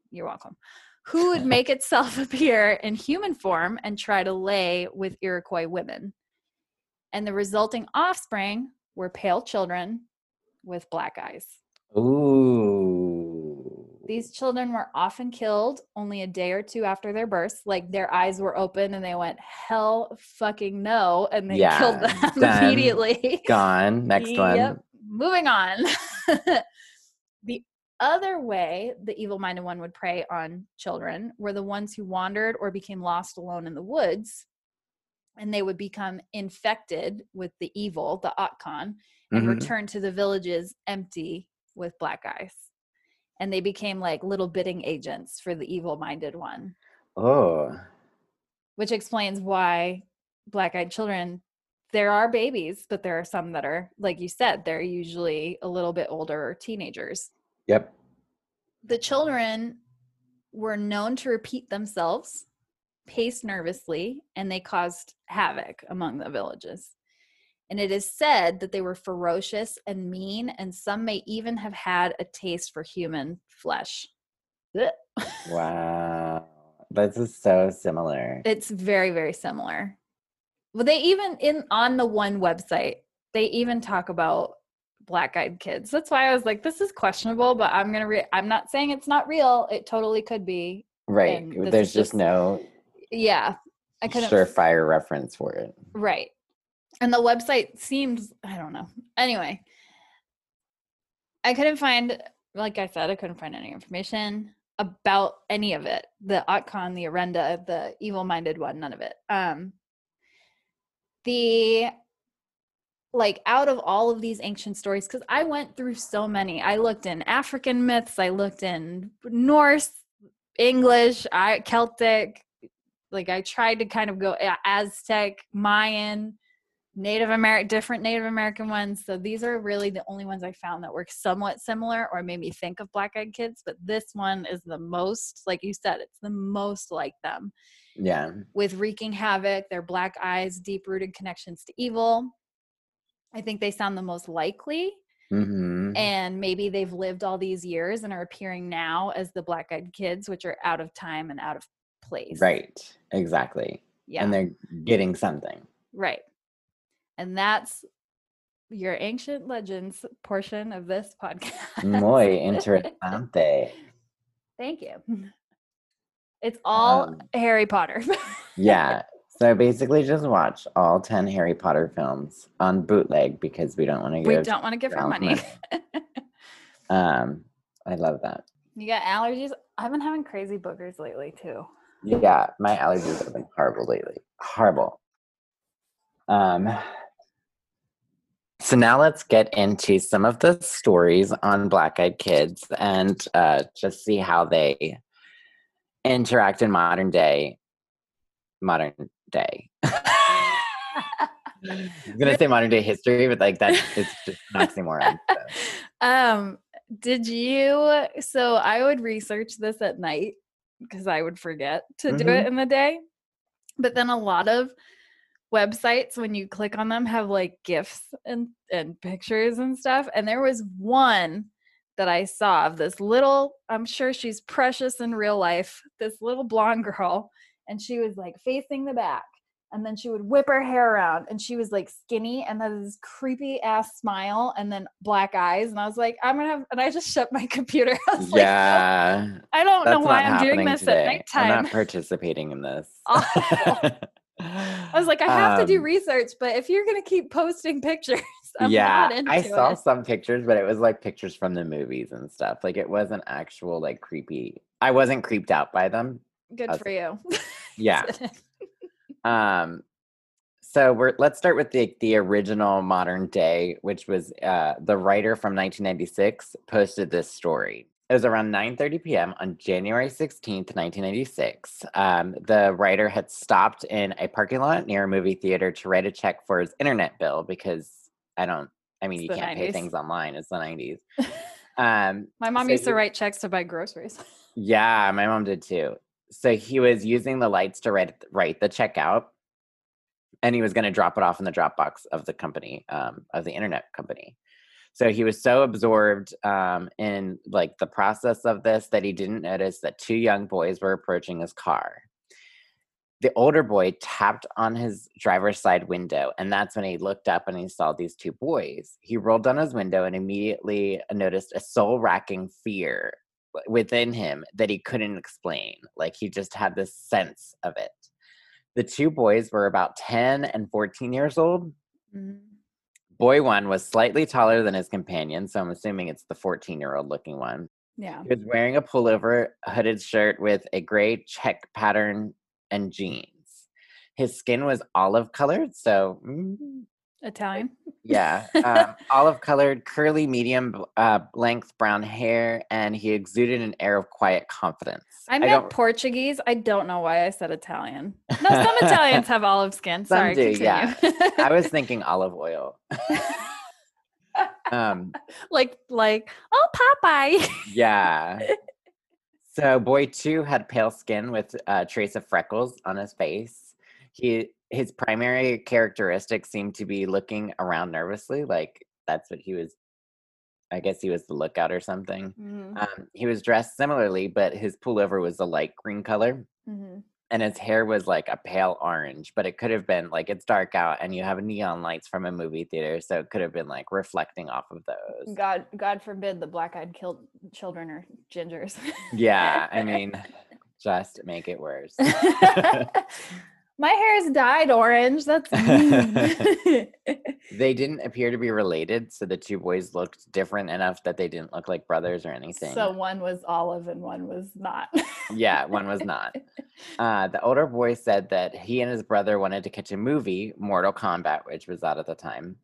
You're welcome. Who would make itself appear in human form and try to lay with Iroquois women. And the resulting offspring were pale children with black eyes. Ooh. These children were often killed only a day or two after their birth. Like their eyes were open and they went, hell fucking no. And they yeah, killed them done. Immediately. Gone. Next one. Yep. Moving on. The other way the evil-minded one would prey on children were the ones who wandered or became lost alone in the woods. And they would become infected with the evil, the Otgon, and mm-hmm. return to the villages empty with black eyes. And they became like little bidding agents for the evil-minded one. Oh. Which explains why black-eyed children, there are babies, but there are some that are, like you said, they're usually a little bit older or teenagers. Yep. The children were known to repeat themselves, pace nervously, and they caused havoc among the villages. And it is said that they were ferocious and mean, and some may even have had a taste for human flesh. Wow. This is so similar. It's very, very similar. Well, they even, in on the one website, they even talk about black-eyed kids. That's why I was like, this is questionable, but I'm going to re- I'm not saying it's not real. It totally could be. Right. There's just, just no... Yeah, I couldn't surefire reference for it. Right, and the website seemed, I don't know. Anyway, I couldn't find, like I said, I couldn't find any information about any of it. The Otgon, the Arenda, the evil-minded one, none of it. Um, the, like, out of all of these ancient stories, because I went through so many. I looked in African myths. I looked in Norse, English, I, Celtic. Like, I tried to kind of go Aztec, Mayan, Native American, different Native American ones. So these are really the only ones I found that were somewhat similar or made me think of Black-Eyed Kids. But this one is the most, like you said, it's the most like them. Yeah. With wreaking havoc, their black eyes, deep-rooted connections to evil. I think they sound the most likely, mm-hmm. and maybe they've lived all these years and are appearing now as the Black-Eyed Kids, which are out of time and out of place. Right. Exactly. Yeah. And they're getting something. Right. And that's your ancient legends portion of this podcast. Muy interesante. Thank you. It's all um, Harry Potter. Yeah. So basically just watch all ten Harry Potter films on bootleg because we don't want to give We don't want to give her money. money. Um, I love that. You got allergies? I've been having crazy boogers lately too. Yeah, my allergies have been horrible lately. Horrible. Um, so now let's get into some of the stories on Black-Eyed Kids and uh, just see how they interact in modern day. Modern day. I was gonna say modern day history, but like that it's just an oxymoron. So. Um, did you? So I would research this at night because I would forget to mm-hmm. do it in the day. But then a lot of websites, when you click on them, have like GIFs and and pictures and stuff. And there was one that I saw of this little. I'm sure she's precious in real life. This little blonde girl. And she was like facing the back, and then she would whip her hair around, and she was like skinny, and then this creepy ass smile, and then black eyes. And I was like, I'm gonna have, and I just shut my computer. I was yeah, like, oh, I don't know why I'm doing this today. At nighttime. I'm not participating in this. I was like, I have um, to do research, but if you're gonna keep posting pictures, I'm yeah, not into I saw it. Some pictures, but it was like pictures from the movies and stuff. Like it wasn't actual like creepy. I wasn't creeped out by them. Good was, for you. Yeah. um, so we're let's start with the the original modern day, which was uh, the writer from nineteen ninety-six posted this story. It was around nine thirty p.m. on January sixteenth, nineteen ninety-six. Um, the writer had stopped in a parking lot near a movie theater to write a check for his internet bill because I don't. I mean, it's you can't nineties. Pay things online. It's the nineties. Um, my mom so used he, to write checks to buy groceries. Yeah, my mom did too. So he was using the lights to write, write the check out, and he was going to drop it off in the Dropbox of the company, um, of the internet company. So he was so absorbed um, in like the process of this that he didn't notice that two young boys were approaching his car. The older boy tapped on his driver's side window, and that's when he looked up and he saw these two boys. He rolled down his window and immediately noticed a soul-racking fear within him that he couldn't explain. Like he just had this sense of it. The two boys were about ten and fourteen years old. Mm-hmm. Boy one was slightly taller than his companion, so I'm assuming it's the fourteen-year-old looking one. Yeah. He was wearing a pullover, a hooded shirt with a gray check pattern and jeans. His skin was olive colored, so mm, Italian. Yeah. Um, olive colored, curly, medium uh, length brown hair, and he exuded an air of quiet confidence. I meant I Portuguese. I don't know why I said Italian. No, some Italians have olive skin. Sorry, some do, continue. Yeah. I was thinking olive oil. um, like, like, oh, Popeye. Yeah. So boy two had pale skin with a trace of freckles on his face. He... His primary characteristic seemed to be looking around nervously, like that's what he was, I guess he was the lookout or something. Mm-hmm. Um, he was dressed similarly, but his pullover was a light green color, mm-hmm. and his hair was like a pale orange, but it could have been like it's dark out and you have neon lights from a movie theater, so it could have been like reflecting off of those. God, God forbid the black-eyed killed children are gingers. Yeah, I mean, just make it worse. My hair's dyed orange. That's They didn't appear to be related, so the two boys looked different enough that they didn't look like brothers or anything. So one was olive and one was not. Yeah, one was not. Uh, the older boy said that he and his brother wanted to catch a movie, Mortal Kombat, which was out at the time,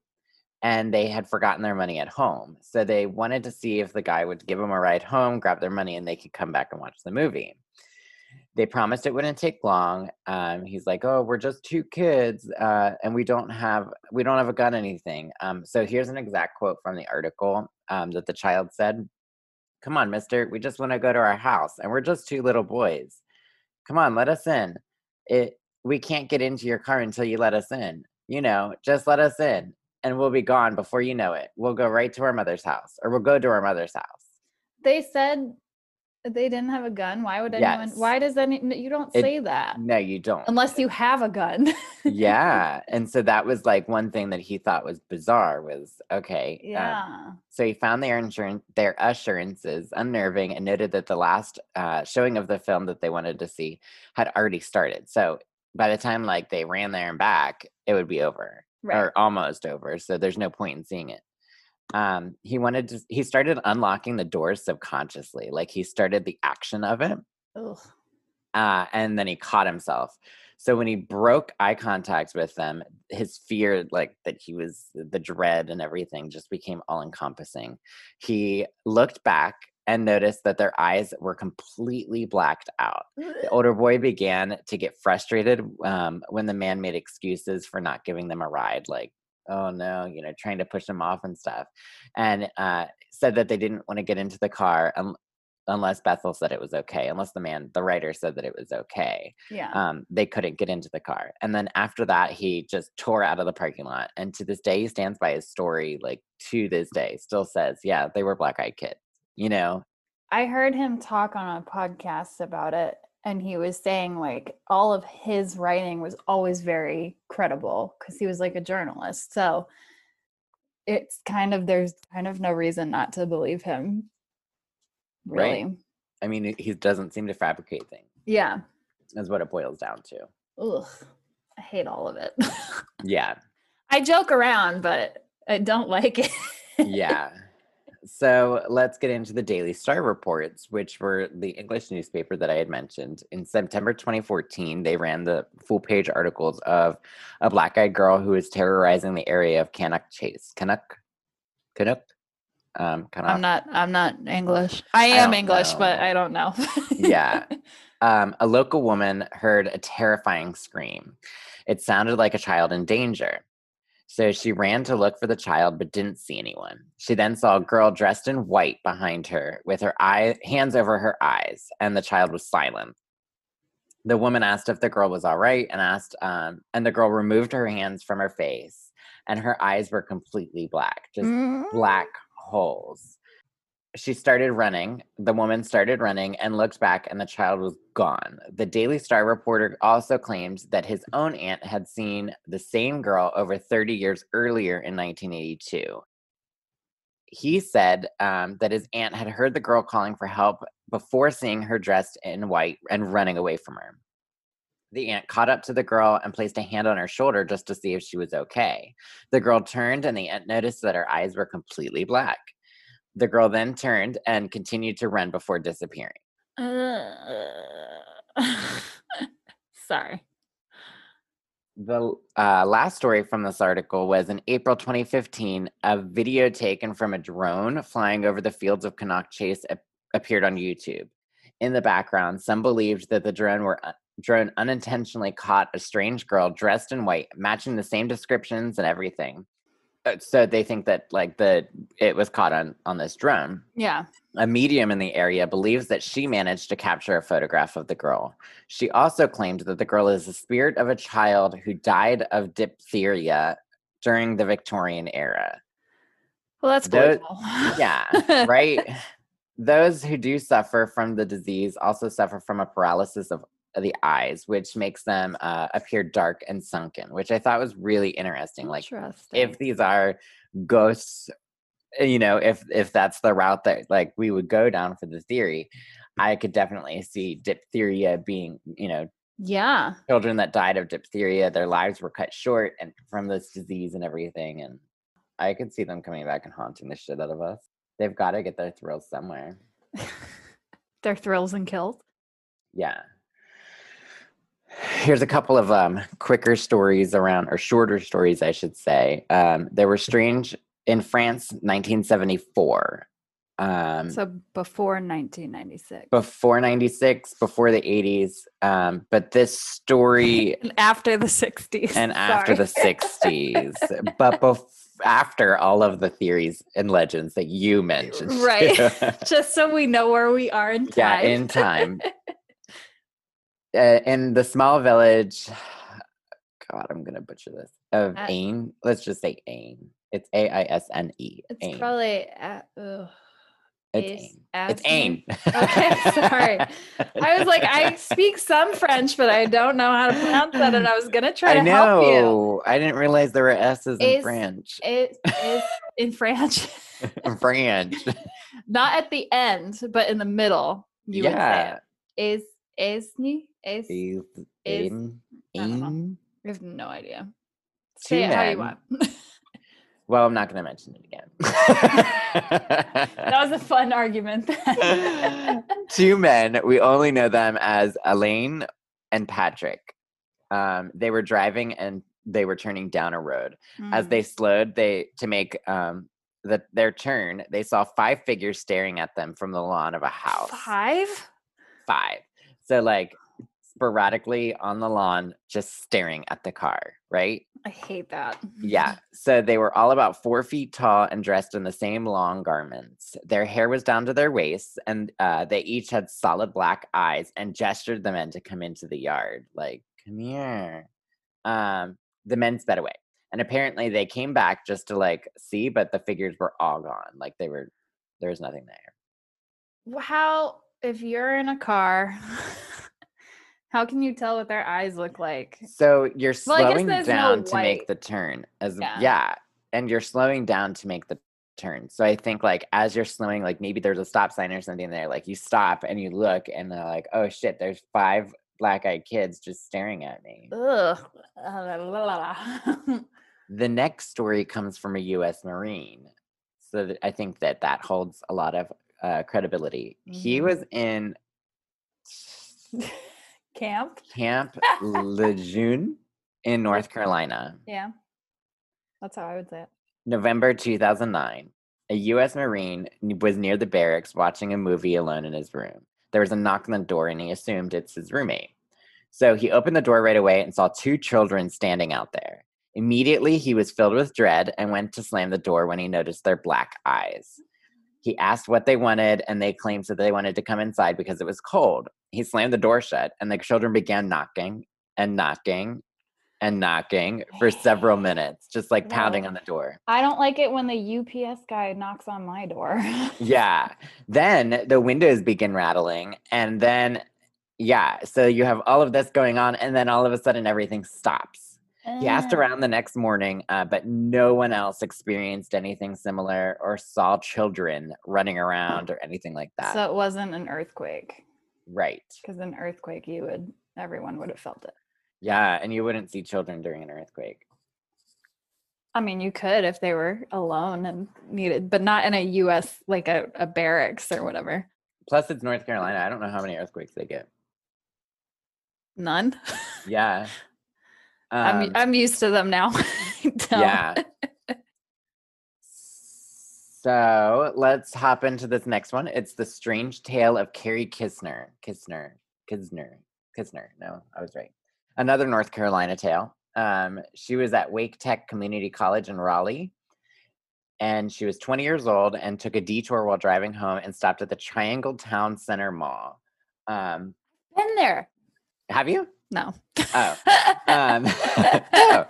and they had forgotten their money at home. So they wanted to see if the guy would give them a ride home, grab their money, and they could come back and watch the movie. They promised it wouldn't take long. Um, he's like, oh, we're just two kids, uh, and we don't have we don't have a gun or anything. Um, so here's an exact quote from the article um, that the child said. Come on, mister, we just want to go to our house, and we're just two little boys. Come on, let us in. It We can't get into your car until you let us in. You know, just let us in, and we'll be gone before you know it. We'll go right to our mother's house, or we'll go to our mother's house. They said... They didn't have a gun. Why would anyone? Yes. Why does any? You don't say it, that. No, you don't. Unless you have a gun. Yeah, and so that was like one thing that he thought was bizarre. Was okay. Yeah. Um, so he found their insurance, their assurances unnerving, and noted that the last uh, showing of the film that they wanted to see had already started. So by the time like they ran there and back, it would be over, right, or almost over. So there's no point in seeing it. Um, he wanted to, he started unlocking the doors subconsciously. Like he started the action of it. Ugh. Uh, and then he caught himself. So when he broke eye contact with them, his fear, like that he was, the dread and everything just became all encompassing. He looked back and noticed that their eyes were completely blacked out. The older boy began to get frustrated um, when the man made excuses for not giving them a ride. Like, oh no, you know, trying to push them off and stuff. And uh, said that they didn't want to get into the car un- unless Bethel said it was okay, unless the man, the writer said that it was okay. Yeah. Um, they couldn't get into the car. And then after that, he just tore out of the parking lot. And to this day, he stands by his story, like to this day, still says, yeah, they were black-eyed kids, you know? I heard him talk on a podcast about it. And he was saying like all of his writing was always very credible because he was like a journalist. So it's kind of, there's kind of no reason not to believe him. Really. Right. I mean, he doesn't seem to fabricate things. Yeah. That's what it boils down to. Ugh. I hate all of it. Yeah. I joke around, but I don't like it. Yeah. So let's get into the Daily Star reports, which were the English newspaper that I had mentioned. In September twenty fourteen, they ran the full-page articles of a black-eyed girl who was terrorizing the area of Cannock Chase. Cannock? Cannock? Um, Cannock? I'm not, I'm not English. I am I English, know. But I don't know. Yeah. Um, a local woman heard a terrifying scream. It sounded like a child in danger. So she ran to look for the child, but didn't see anyone. She then saw a girl dressed in white behind her with her eye, hands over her eyes, and the child was silent. The woman asked if the girl was all right and asked, um, and the girl removed her hands from her face, and her eyes were completely black, just mm-hmm. black holes. She started running. The woman started running and looked back, and the child was gone. The Daily Star reporter also claimed that his own aunt had seen the same girl over thirty years earlier in nineteen eighty-two. He said um, that his aunt had heard the girl calling for help before seeing her dressed in white and running away from her. The aunt caught up to the girl and placed a hand on her shoulder just to see if she was okay. The girl turned, and the aunt noticed that her eyes were completely black. The girl then turned and continued to run before disappearing. Uh, sorry. The uh, last story from this article was in April twenty fifteen, a video taken from a drone flying over the fields of Cannock Chase ap- appeared on YouTube. In the background, some believed that the drone were un- drone unintentionally caught a strange girl dressed in white, matching the same descriptions and everything. So they think that like the it was caught on, on this drone. Yeah. A medium in the area believes that she managed to capture a photograph of the girl. She also claimed that the girl is the spirit of a child who died of diphtheria during the Victorian era. Well, that's beautiful. Those, yeah, right? Those who do suffer from the disease also suffer from a paralysis of the eyes, which makes them uh, appear dark and sunken, which I thought was really interesting. Like interesting. If these are ghosts, you know, if if that's the route that like we would go down for the theory, I could definitely see diphtheria being, you know, Yeah. Children that died of diphtheria, their lives were cut short and from this disease and everything. And I could see them coming back and haunting the shit out of us. They've got to get their thrills somewhere. Their thrills and kills? Yeah. Here's a couple of um, quicker stories around, or shorter stories, I should say. Um, there were strange, in France, nineteen seventy-four. Um, so before nineteen ninety-six. Before ninety-six, before the eighties. Um, but this story... and after the sixties. And sorry. After the sixties. But before... after all of the theories and legends that you mentioned. Right. Just so we know where we are in time. Yeah, in time. uh, in the small village, God, I'm going to butcher this, of uh, Aisne. Let's just say Aisne. It's A I S N E. It's Aisne. Probably, uh, ugh. It's Aisne. It's Aisne. Okay, sorry. I was like, I speak some French, but I don't know how to pronounce that, and I was gonna try I to know. help you. I didn't realize there were S's in French. It is in French. In French. Not at the end, but in the middle. You yeah. would say it. Is Aisne? Is is Aisne? Aisne? I have no idea. Two say it men. How you want. Well, I'm not going to mention it again. That was a fun argument. Two men, we only know them as Elaine and Patrick. Um, they were driving and they were turning down a road. Mm. As they slowed they to make um, the, their turn, they saw five figures staring at them from the lawn of a house. Five? Five. So like sporadically on the lawn, just staring at the car, right? I hate that. Yeah. So they were all about four feet tall and dressed in the same long garments. Their hair was down to their waists, and uh, they each had solid black eyes and gestured the men to come into the yard. Like, come here. Um, the men sped away. And apparently they came back just to, like, see, but the figures were all gone. Like, they were, there was nothing there. How, if you're in a car... How can you tell what their eyes look like? So you're slowing well, down no to make the turn. As yeah. yeah. And you're slowing down to make the turn. So I think like as you're slowing, like maybe there's a stop sign or something there. Like you stop and you look and they're like, oh shit, there's five black-eyed kids just staring at me. Ugh. The next story comes from a U S Marine. So that I think that that holds a lot of uh, credibility. Mm-hmm. He was in... Camp? Camp Lejeune in North Carolina. Yeah. That's how I would say it. November two thousand nine. A U S Marine was near the barracks watching a movie alone in his room. There was a knock on the door and he assumed it's his roommate. So he opened the door right away and saw two children standing out there. Immediately, he was filled with dread and went to slam the door when he noticed their black eyes. He asked what they wanted, and they claimed that they wanted to come inside because it was cold. He slammed the door shut, and the children began knocking and knocking and knocking for several minutes, just like no. pounding on the door. I don't like it when the U P S guy knocks on my door. Yeah. Then the windows begin rattling, and then, yeah, so you have all of this going on, and then all of a sudden everything stops. He asked around the next morning, uh, but no one else experienced anything similar or saw children running around or anything like that. So it wasn't an earthquake. Right. Because an earthquake, you would, everyone would have felt it. Yeah, and you wouldn't see children during an earthquake. I mean, you could if they were alone and needed, but not in a U S, like a, a barracks or whatever. Plus, it's North Carolina. I don't know how many earthquakes they get. None? Yeah. Um, I'm I'm used to them now. Yeah. So let's hop into this next one. It's the strange tale of Carrie Kistner. Kistner. Kistner. Kistner. No, I was right. Another North Carolina tale. Um, she was at Wake Tech Community College in Raleigh, and she was twenty years old and took a detour while driving home and stopped at the Triangle Town Center Mall. Um, Been there. Have you? No. Oh. Um, oh.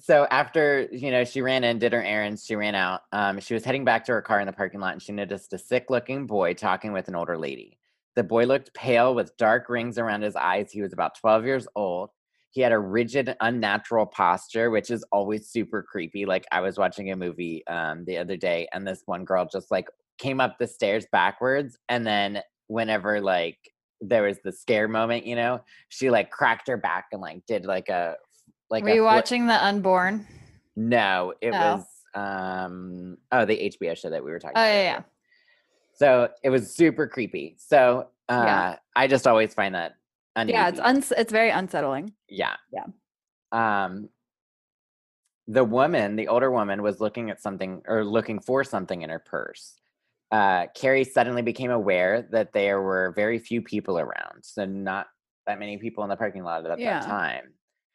So after, you know, she ran in, did her errands, she ran out. Um, she was heading back to her car in the parking lot and she noticed a sick-looking boy talking with an older lady. The boy looked pale with dark rings around his eyes. He was about twelve years old. He had a rigid, unnatural posture, which is always super creepy. Like I was watching a movie um, the other day and this one girl just like came up the stairs backwards and then whenever like there was the scare moment, you know, she like cracked her back and like did like a like. Were a you watching The Unborn? No, it oh. was um oh the H B O show that we were talking oh, about. Oh yeah, yeah. So it was super creepy. So uh yeah. I just always find that uneasy. Yeah, it's uns- it's very unsettling. Yeah. Yeah. Um the woman, the older woman was looking at something or looking for something in her purse. Uh, Carrie suddenly became aware that there were very few people around, so not that many people in the parking lot at yeah. that time.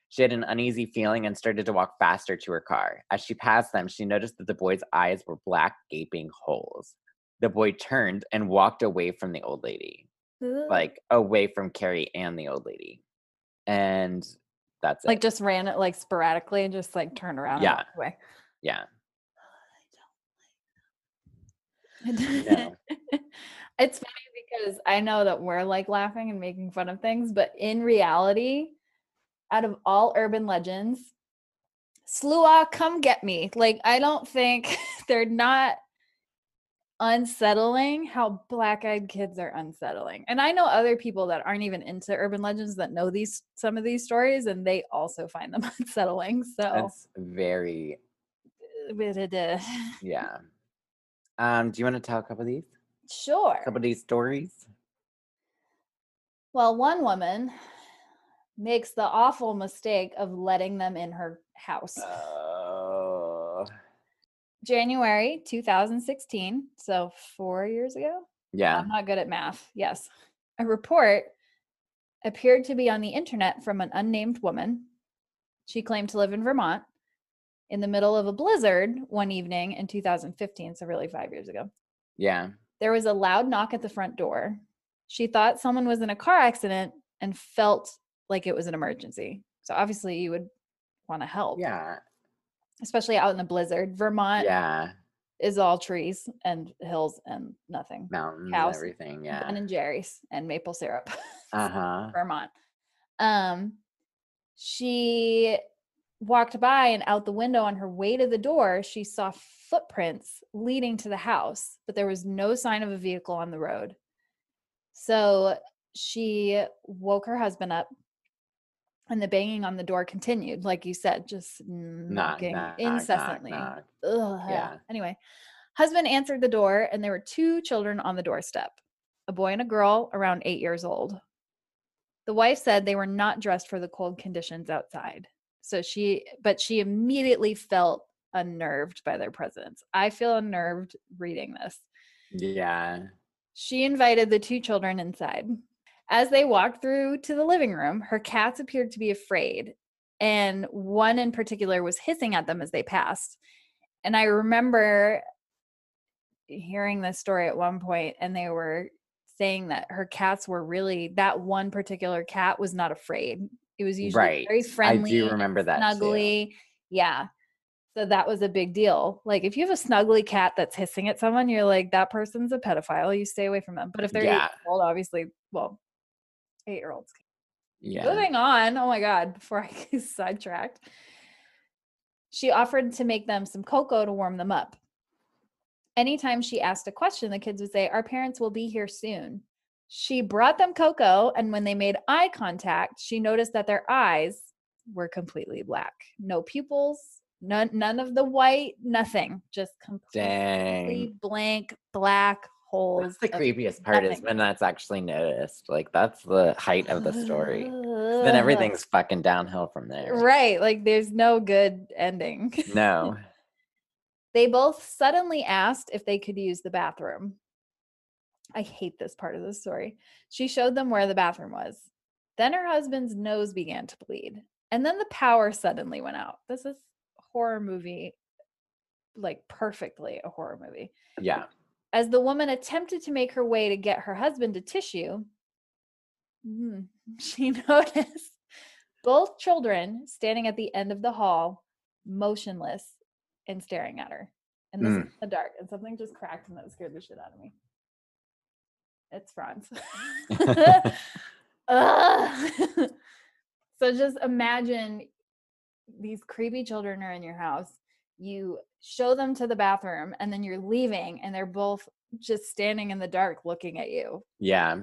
She had an uneasy feeling and started to walk faster to her car. As she passed them, she noticed that the boy's eyes were black, gaping holes. The boy turned and walked away from the old lady. Ooh. Like, away from Carrie and the old lady. And that's it. Like, just ran it, like, sporadically and just, like, turned around. Yeah. And walked away. Yeah. No. It's funny because I know that we're like laughing and making fun of things, but in reality, out of all urban legends, Sluagh, come get me. Like, I don't think they're not unsettling how black-eyed kids are unsettling. And I know other people that aren't even into urban legends that know these some of these stories, and they also find them unsettling. So that's very yeah. Um, do you want to tell a couple of these? Sure. A couple of these stories? Well, one woman makes the awful mistake of letting them in her house. Oh. January two thousand sixteen, so four years ago? Yeah. I'm not good at math. Yes. A report appeared to be on the internet from an unnamed woman. She claimed to live in Vermont. In the middle of a blizzard one evening in two thousand fifteen, so really five years ago. Yeah. There was a loud knock at the front door. She thought someone was in a car accident and felt like it was an emergency. So obviously you would want to help. Yeah. Especially out in the blizzard. Vermont yeah. is all trees and hills and nothing. Mountains, cows, everything, yeah. Ben and Jerry's and maple syrup. Uh-huh. Vermont. Um, she... walked by, and out the window on her way to the door, she saw footprints leading to the house, but there was no sign of a vehicle on the road. So she woke her husband up, and the banging on the door continued, like you said, just knocking knock, knock, incessantly. Knock, knock. Ugh. Yeah. Anyway, husband answered the door, and there were two children on the doorstep, a boy and a girl around eight years old. The wife said they were not dressed for the cold conditions outside. So she, but she immediately felt unnerved by their presence. I feel unnerved reading this. Yeah. She invited the two children inside. As they walked through to the living room, her cats appeared to be afraid. And one in particular was hissing at them as they passed. And I remember hearing this story at one point, and they were saying that her cats were really, that one particular cat was not afraid. It was usually right. very friendly. I do remember that. Snuggly. Too. Yeah. So that was a big deal. Like, if you have a snuggly cat that's hissing at someone, you're like, that person's a pedophile. You stay away from them. But if they're yeah. eight years old, obviously, well, eight year olds. Yeah. Moving on. Oh my God. Before I get sidetracked, she offered to make them some cocoa to warm them up. Anytime she asked a question, the kids would say, "Our parents will be here soon." She brought them cocoa, and when they made eye contact, she noticed that their eyes were completely black. No pupils, none, none of the white, nothing. Just completely Dang. blank, black holes. That's the creepiest part nothing. Is when that's actually noticed. Like, that's the height of the story. Then everything's fucking downhill from there. Right. Like, there's no good ending. No. They both suddenly asked if they could use the bathroom. I hate this part of the story. She showed them where the bathroom was. Then her husband's nose began to bleed. And then the power suddenly went out. This is horror movie, like perfectly a horror movie. Yeah. As the woman attempted to make her way to get her husband a tissue, she noticed both children standing at the end of the hall, motionless and staring at her. And this mm. is in the dark. And something just cracked, and that scared the shit out of me. It's Franz. So just imagine these creepy children are in your house. You show them to the bathroom, and then you're leaving, and they're both just standing in the dark looking at you. Yeah.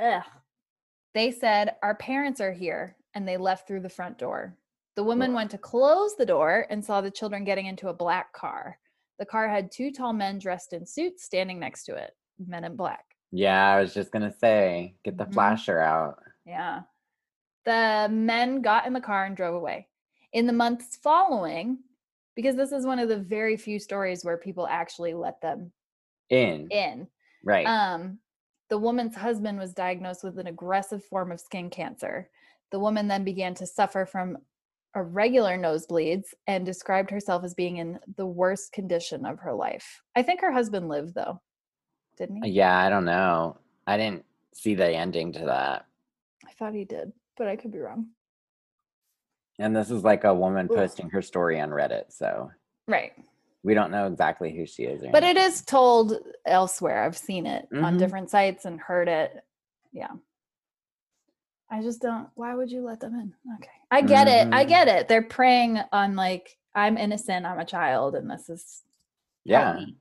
Ugh. They said, our parents are here, and they left through the front door. The woman went to close the door and saw the children getting into a black car. The car had two tall men dressed in suits standing next to it, men in black. Yeah, I was just going to say, get the mm-hmm. flasher out. Yeah. The men got in the car and drove away. In the months following, because this is one of the very few stories where people actually let them in. In. Right. Um, the woman's husband was diagnosed with an aggressive form of skin cancer. The woman then began to suffer from irregular nosebleeds and described herself as being in the worst condition of her life. I think her husband lived, though. Didn't he? Yeah, I don't know. I didn't see the ending to that. I thought he did, but I could be wrong. And this is like a woman Ooh. posting her story on Reddit, so. Right. We don't know exactly who she is. But anything. It is told elsewhere. I've seen it mm-hmm. on different sites and heard it. Yeah. I just don't. Why would you let them in? Okay. I get mm-hmm. it. I get it. They're preying on, like, I'm innocent. I'm a child. And this is. Yeah. Funny.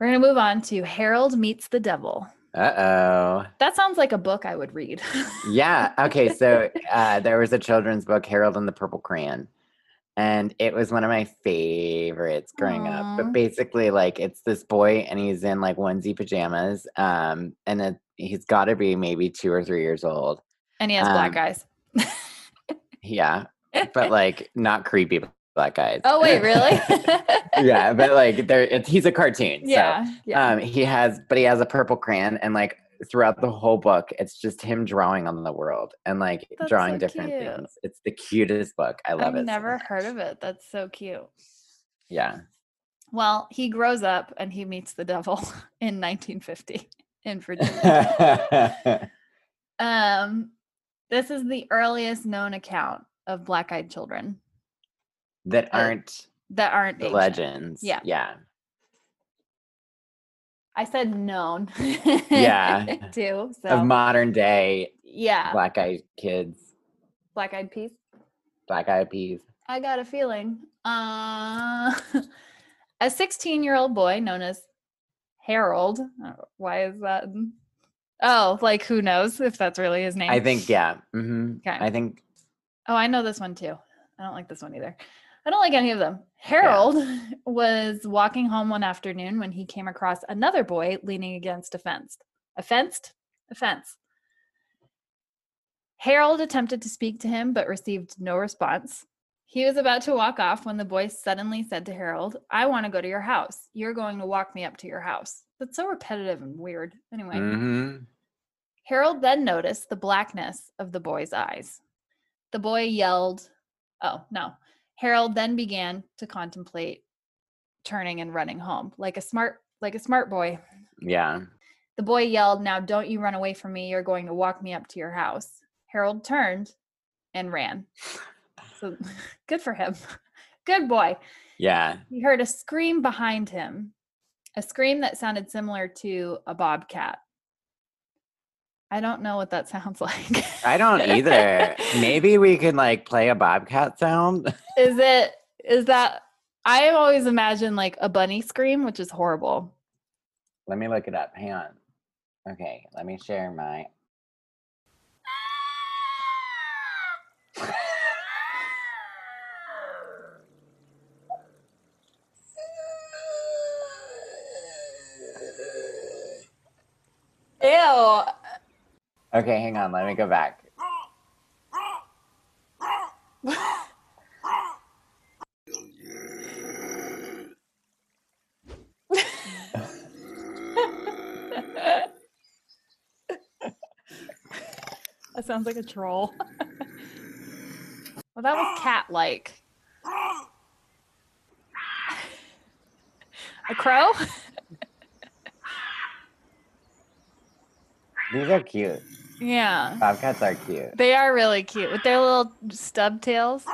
We're going to move on to Harold Meets the Devil. Uh-oh. That sounds like a book I would read. Yeah. Okay. So uh, there was a children's book, Harold and the Purple Crayon. And it was one of my favorites growing Aww. up. But basically, like, it's this boy and he's in, like, onesie pajamas. Um, and it, he's got to be maybe two or three years old. And he has um, black eyes. Yeah. But, like, not creepy black eyes. Oh, wait, really? Yeah. But, like, there, it's, he's a cartoon. Yeah. So, yeah. Um, he has, but he has a purple crayon. And, like, throughout the whole book, it's just him drawing on the world and, like, That's drawing so different cute. things. It's the cutest book. I love I've it. I've never so heard of it. That's so cute. Yeah. Well, he grows up and he meets the devil in nineteen fifty in Virginia. um, this is the earliest known account of black-eyed children that aren't that aren't the legends. Yeah. Yeah. I said known. Yeah. Too. So. Of modern day. Yeah. Black-eyed kids. Black-eyed peas. Black-eyed peas. I got a feeling. Uh, a sixteen-year-old boy known as Harold. Why is that? Oh, like, who knows if that's really his name? I think, yeah. Mm-hmm. Okay. I think. Oh, I know this one too. I don't like this one either. I don't like any of them. Harold yeah. was walking home one afternoon when he came across another boy leaning against a fence. A fenced? A fence. Harold attempted to speak to him but received no response. He was about to walk off when the boy suddenly said to Harold, "I want to go to your house. You're going to walk me up to your house." That's so repetitive and weird. Anyway. Mm-hmm. Harold then noticed the blackness of the boy's eyes. The boy yelled, oh, no. Harold then began to contemplate turning and running home, like a smart, like a smart boy. Yeah. The boy yelled, "Now don't you run away from me. You're going to walk me up to your house." Harold turned and ran. So good for him. Good boy. Yeah. He heard a scream behind him, a scream that sounded similar to a bobcat. I don't know what that sounds like. I don't either. Maybe we can, like, play a bobcat sound. Is it, is that, I always imagine, like, a bunny scream, which is horrible. Let me look it up. Hang on. Okay. Let me share my. Ew. Okay, hang on. Let me go back. That sounds like a troll. Well, that was cat-like. A crow? These are cute. Yeah. Bobcats are cute. They are really cute with their little stub tails.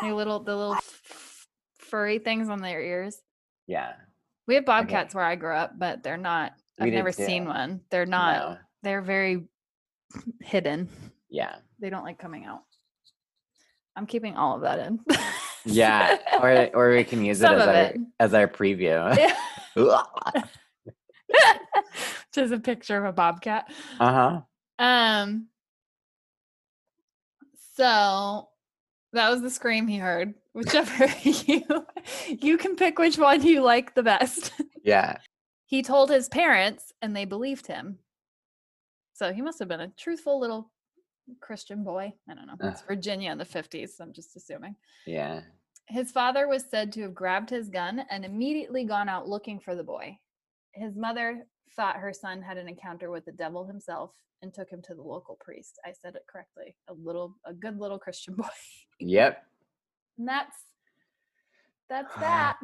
Their little, the little f- furry things on their ears. Yeah. We have bobcats okay. where I grew up, but they're not, we I've never too. seen one. They're not, no. they're very hidden. Yeah. They don't like coming out. I'm keeping all of that in. Yeah. Or or we can use it as, our, it as our preview. Yeah. Just a picture of a bobcat. Uh-huh. Um. So that was the scream he heard. Whichever you you can pick which one you like the best. Yeah. He told his parents and they believed him. So he must have been a truthful little Christian boy. I don't know. It's Virginia in the fifties. So I'm just assuming. Yeah. His father was said to have grabbed his gun and immediately gone out looking for the boy. His mother thought her son had an encounter with the devil himself and took him to the local priest. I said it correctly. A little, a good little Christian boy. Yep. And that's, that's that.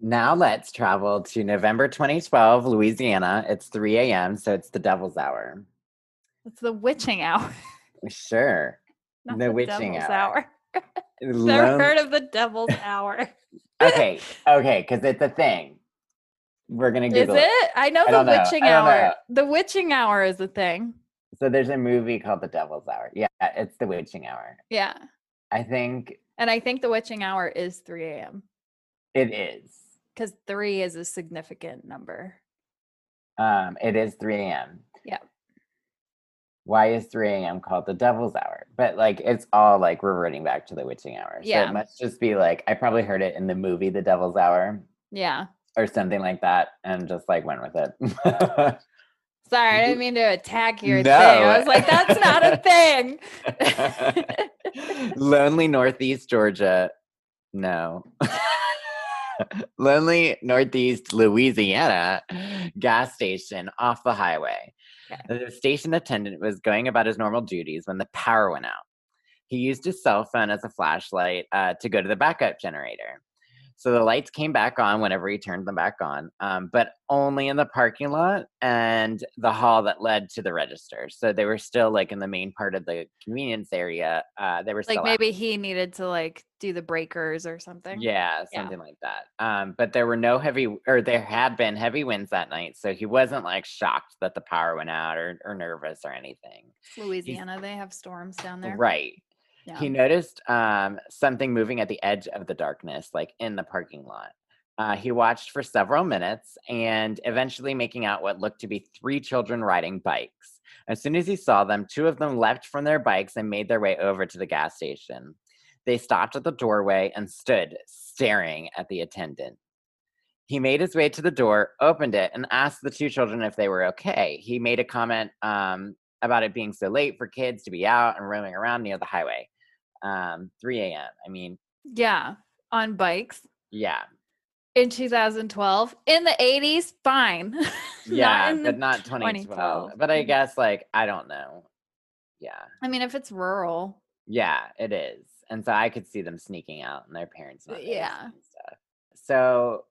Now let's travel to November twenty twelve, Louisiana. It's three a.m., so it's the devil's hour. It's the witching hour. Sure. Not the, the witching devil's hour. hour. Never Lone- heard of the devil's hour. okay, okay, because it's a thing. We're going to Google it. Is it? I know I the witching know. hour. The witching hour is a thing. So there's a movie called The Devil's Hour. Yeah, it's the witching hour. Yeah. I think. And I think the witching hour is three a.m. It is. Because three is a significant number. Um, It is three a.m. Yeah. Why is three a.m. called the devil's hour? But, like, it's all, like, reverting back to the witching hour. So yeah. It must just be, like, I probably heard it in the movie The Devil's Hour. Yeah. Or something like that and just, like, went with it. Sorry, I didn't mean to attack your no. thing. I was like, that's not a thing. Lonely Northeast Georgia. No. Lonely Northeast Louisiana gas station off the highway. Okay. The station attendant was going about his normal duties when the power went out. He used his cell phone as a flashlight uh, to go to the backup generator. So the lights came back on whenever he turned them back on, um, but only in the parking lot and the hall that led to the register. So they were still, like, in the main part of the convenience area. Uh, they were still like maybe out. He needed to, like, do the breakers or something. Yeah, something yeah. like that. Um, but there were no heavy, or there had been heavy winds that night, so he wasn't, like, shocked that the power went out or, or nervous or anything. It's Louisiana, He's, they have storms down there, right? Yeah. He noticed um, something moving at the edge of the darkness, like in the parking lot. Uh, he watched for several minutes and eventually making out what looked to be three children riding bikes. As soon as he saw them, two of them leapt from their bikes and made their way over to the gas station. They stopped at the doorway and stood staring at the attendant. He made his way to the door, opened it, and asked the two children if they were okay. He made a comment um, about it being so late for kids to be out and roaming around near the highway. um three a.m. I mean, yeah, on bikes, yeah, in two thousand twelve, in the eighties, fine. Yeah. Not but not twenty twelve. twenty twelve But I guess, like, I don't know. Yeah, I mean, if it's rural, yeah, it is. And so I could see them sneaking out and their parents not yeah and stuff. So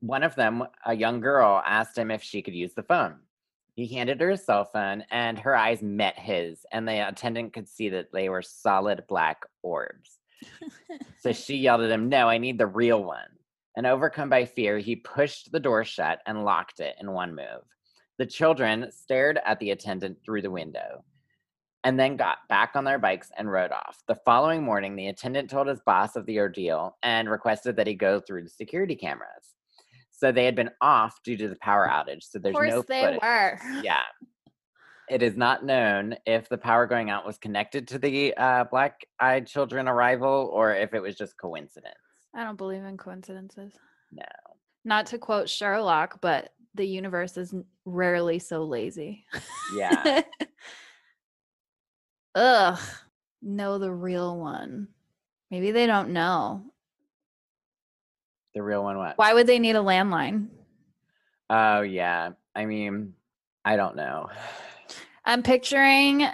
one of them, a young girl, asked him if she could use the phone. He handed her his cell phone, and her eyes met his, and the attendant could see that they were solid black orbs. So she yelled at him, "No, I need the real one." And overcome by fear, he pushed the door shut and locked it in one move. The children stared at the attendant through the window and then got back on their bikes and rode off. The following morning, the attendant told his boss of the ordeal and requested that he go through the security cameras. So they had been off due to the power outage. So there's no footage. Of course they were. Yeah. It is not known if the power going out was connected to the uh, black-eyed children arrival or if it was just coincidence. I don't believe in coincidences. No. Not to quote Sherlock, but the universe is rarely so lazy. Yeah. Ugh. Know the real one. Maybe they don't know. The real one what? Why would they need a landline? Oh, yeah. I mean, I don't know. I'm picturing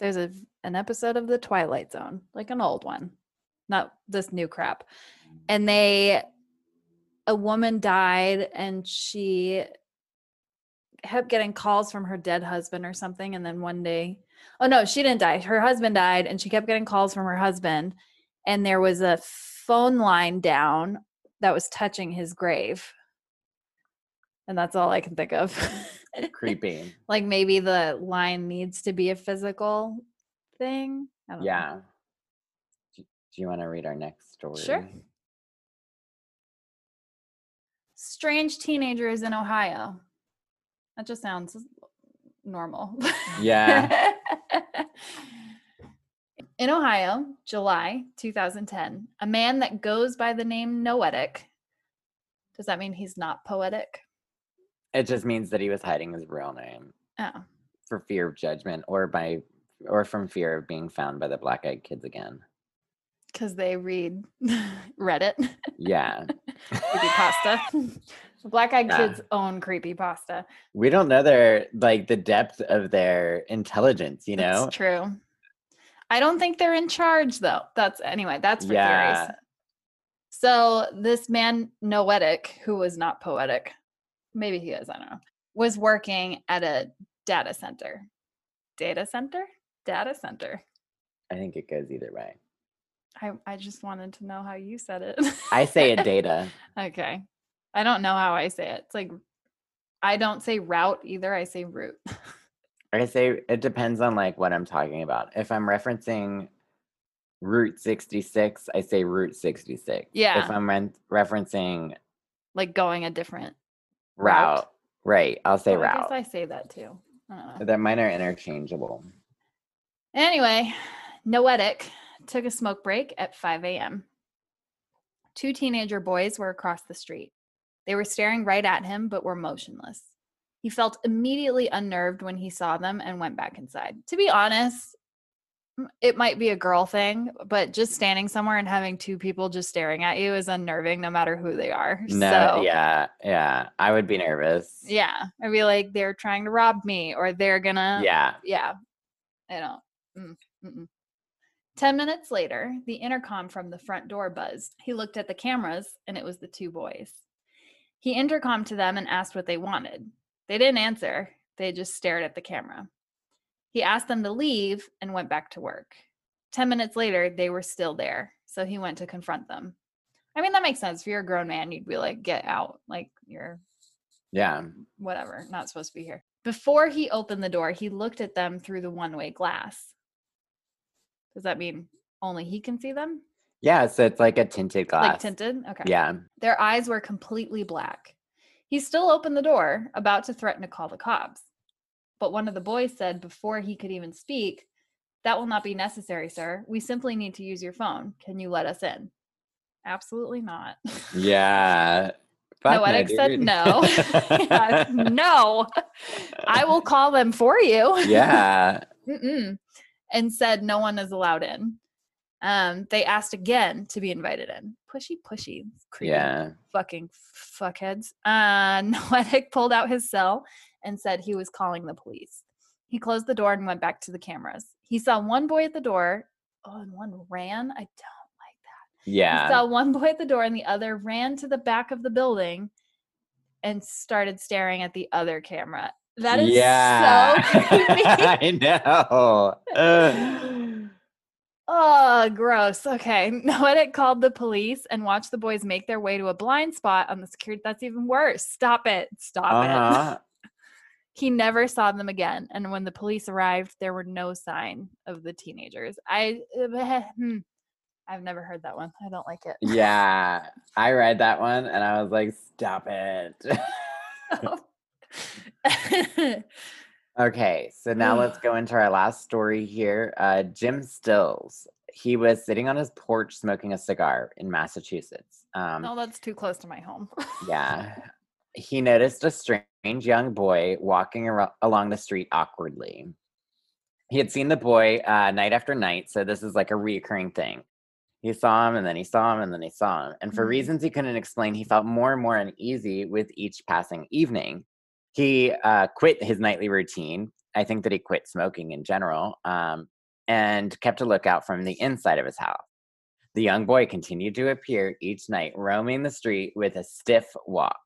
there's a an episode of The Twilight Zone, like an old one, not this new crap. And they, a woman died and she kept getting calls from her dead husband or something. And then one day, oh no, she didn't die. Her husband died and she kept getting calls from her husband. And there was a phone line down that was touching his grave, and that's all I can think of. Creepy. Like maybe the line needs to be a physical thing. I don't yeah know. Do you want to read our next story? Sure. Strange teenagers in Ohio. That just sounds normal. Yeah. In Ohio, July two thousand ten, a man that goes by the name Noetic. Does that mean he's not poetic? It just means that he was hiding his real name. Oh. For fear of judgment or by or from fear of being found by the Black-Eyed Kids again. Because they read Reddit. Yeah. Creepypasta. The Black-Eyed yeah. Kids own creepypasta. We don't know their, like, the depth of their intelligence, you know? That's true. I don't think they're in charge, though. That's, anyway, that's for yeah. theories. So this man, Noetic, who was not poetic, maybe he is, I don't know, was working at a data center. Data center? Data center. I think it goes either way. I, I just wanted to know how you said it. I say it data. Okay. I don't know how I say it. It's like, I don't say route either. I say route. I say it depends on like what I'm talking about. If I'm referencing Route sixty-six, I say Route sixty-six. Yeah. If I'm re- referencing. Like going a different route. route. Right. I'll say oh, route. I guess I say that too. I don't know. That mine are interchangeable. Anyway, Noetic took a smoke break at five a.m. Two teenager boys were across the street. They were staring right at him, but were motionless. He felt immediately unnerved when he saw them and went back inside. To be honest, it might be a girl thing, but just standing somewhere and having two people just staring at you is unnerving no matter who they are. No, so, yeah, yeah. I would be nervous. Yeah. I'd be like, they're trying to rob me or they're gonna. Yeah. Yeah. I don't. Mm, mm-mm. Ten minutes later, the intercom from the front door buzzed. He looked at the cameras, and it was the two boys. He intercommed to them and asked what they wanted. They didn't answer. They just stared at the camera. He asked them to leave and went back to work. Ten minutes later, they were still there, so he went to confront them. I mean, that makes sense. If you're a grown man, you'd be like, get out. Like, you're, yeah, whatever, not supposed to be here. Before he opened the door, he looked at them through the one-way glass. Does that mean only he can see them? Yeah, so it's like a tinted glass. Like tinted? Okay. Yeah. Their eyes were completely black. He still opened the door, about to threaten to call the cops. But one of the boys said before he could even speak, "That will not be necessary, sir. We simply need to use your phone. Can you let us in?" Absolutely not. Yeah. Noetic no, said no. Yeah, no. I will call them for you. Yeah. Mm-mm. And said no one is allowed in. Um, they asked again to be invited in. Pushy, pushy. Creepy. Yeah. Fucking fuckheads. Uh, Noetic pulled out his cell and said he was calling the police. He closed the door and went back to the cameras. He saw one boy at the door. Oh, and one ran. I don't like that. Yeah. He saw one boy at the door and the other ran to the back of the building and started staring at the other camera. That is yeah. so creepy. I know. Uh. Oh, gross. Okay. Noetic called the police and watched the boys make their way to a blind spot on the security. That's even worse. Stop it. Stop uh-huh. it. He never saw them again. And when the police arrived, there were no sign of the teenagers. I, I've never heard that one. I don't like it. Yeah. I read that one and I was like, stop it. Oh. Okay, so now let's go into our last story here. Uh, Jim Stills. He was sitting on his porch smoking a cigar in Massachusetts. Um, oh, that's too close to my home. Yeah. He noticed a strange young boy walking ar- along the street awkwardly. He had seen the boy uh, night after night, so this is like a recurring thing. He saw him, and then he saw him, and then he saw him. And for mm-hmm. reasons he couldn't explain, he felt more and more uneasy with each passing evening. He uh, quit his nightly routine. I think that he quit smoking in general, um, and kept a lookout from the inside of his house. The young boy continued to appear each night, roaming the street with a stiff walk.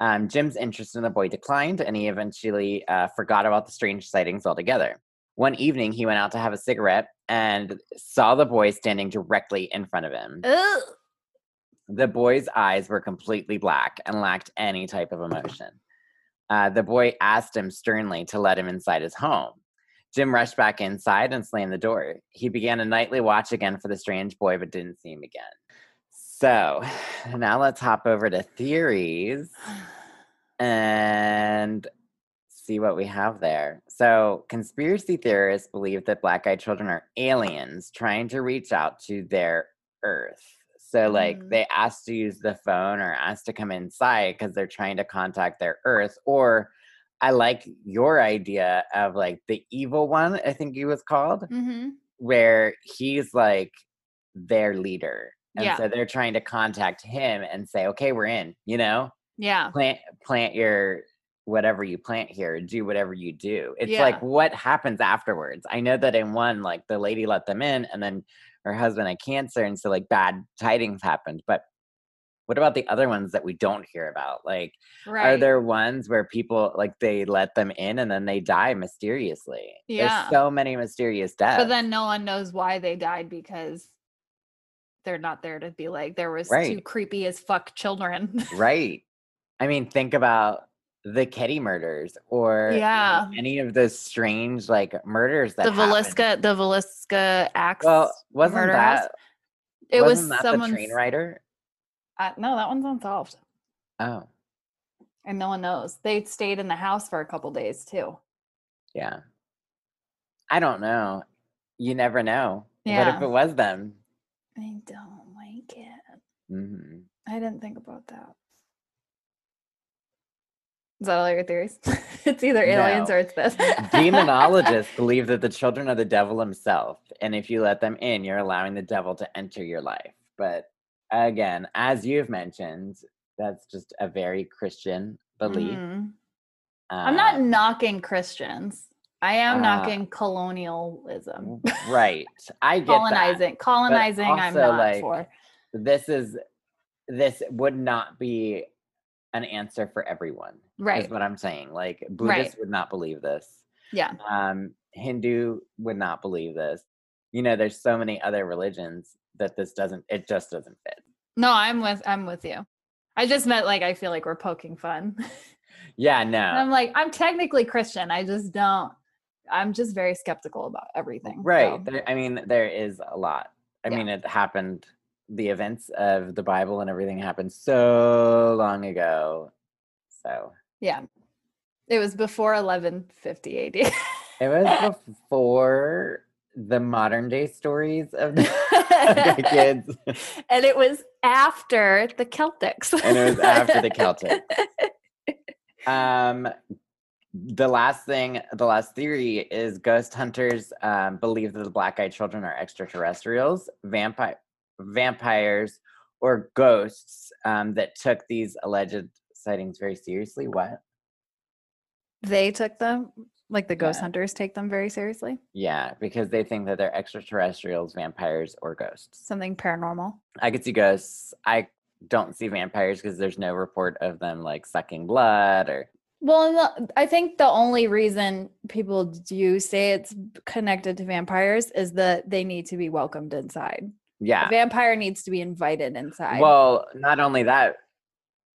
Um, Jim's interest in the boy declined, and he eventually uh, forgot about the strange sightings altogether. One evening, he went out to have a cigarette and saw the boy standing directly in front of him. Ugh. The boy's eyes were completely black and lacked any type of emotion. Uh, the boy asked him sternly to let him inside his home. Jim rushed back inside and slammed the door. He began a nightly watch again for the strange boy, but didn't see him again. So now let's hop over to theories and see what we have there. So conspiracy theorists believe that black-eyed children are aliens trying to reach out to their Earth. So like mm. they asked to use the phone or asked to come inside because they're trying to contact their Earth. Or I like your idea of like the evil one, I think he was called, mm-hmm. where he's like their leader. And yeah. so they're trying to contact him and say, okay, we're in, you know? Yeah. Plant plant your whatever you plant here, do whatever you do. It's yeah. like what happens afterwards. I know that in one, like the lady let them in and then her husband had cancer. And so like bad tidings happened. But what about the other ones that we don't hear about? Like, right. are there ones where people like they let them in and then they die mysteriously? Yeah. There's so many mysterious deaths. But then no one knows why they died because they're not there to be like, there was right. two creepy as fuck children. Right. I mean, think about the Ketty murders or yeah. you know, any of those strange like murders that the Villisca, the Villisca axe. Well, wasn't murder that? House? It wasn't was someone train rider. Uh, no, that one's unsolved. Oh, and no one knows. They stayed in the house for a couple days too. Yeah, I don't know. You never know. Yeah. What if it was them? I don't like it. Mm-hmm. I didn't think about that. Is that all your theories? It's either aliens no. or it's this. Demonologists believe that the children are the devil himself. And if you let them in, you're allowing the devil to enter your life. But again, as you've mentioned, that's just a very Christian belief. Mm-hmm. uh, I'm not knocking Christians. I am uh, knocking colonialism. Right. I get Colonizing. That. Colonizing also, I'm not like, for. This is, this would not be an answer for everyone. Right. Is what I'm saying. Like Buddhists right. would not believe this. Yeah. Um, Hindu would not believe this. You know, there's so many other religions that this doesn't, it just doesn't fit. No, I'm with, I'm with you. I just meant like, I feel like we're poking fun. Yeah, no. And I'm like, I'm technically Christian. I just don't, I'm just very skeptical about everything. Right. So. There, I mean, there is a lot. I yeah. mean, it happened the events of the Bible and everything happened so long ago. So. Yeah. It was before eleven fifty A D. It was before the modern day stories of the, of the kids. And it was after the Celtics. And it was after the Celtics. Um, the last thing, the last theory is ghost hunters um, believe that the black-eyed children are extraterrestrials, vampire. vampires or ghosts um, that took these alleged sightings very seriously. What? They took them? Like the ghost yeah. hunters take them very seriously? Yeah, because they think that they're extraterrestrials, vampires, or ghosts. Something paranormal. I could see ghosts. I don't see vampires because there's no report of them like sucking blood or... Well, I think the only reason people do say it's connected to vampires is that they need to be welcomed inside. Yeah. A vampire needs to be invited inside. Well, not only that,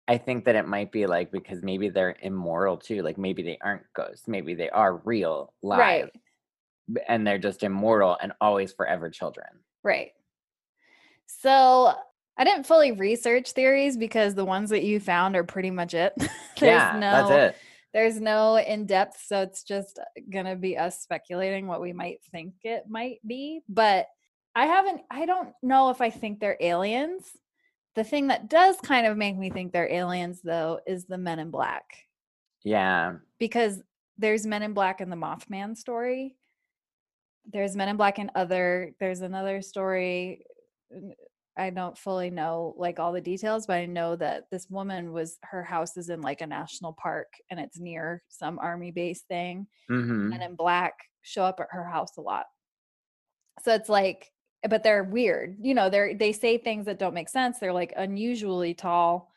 I think that it might be like because maybe they're immoral too. Like maybe they aren't ghosts. Maybe they are real, live. Right. And they're just immortal and always forever children. Right. So I didn't fully research theories because the ones that you found are pretty much it. there's yeah, no, that's it. There's no in-depth. So it's just going to be us speculating what we might think it might be. But I haven't, I don't know if I think they're aliens. The thing that does kind of make me think they're aliens though, is the Men in Black. Yeah. Because there's Men in Black in the Mothman story. There's Men in Black in other, there's another story. I don't fully know like all the details, but I know that this woman was, her house is in like a national park and it's near some army base thing. Mm-hmm. Men in Black show up at her house a lot. So it's like, but they're weird, you know, they're, they say things that don't make sense. They're like unusually tall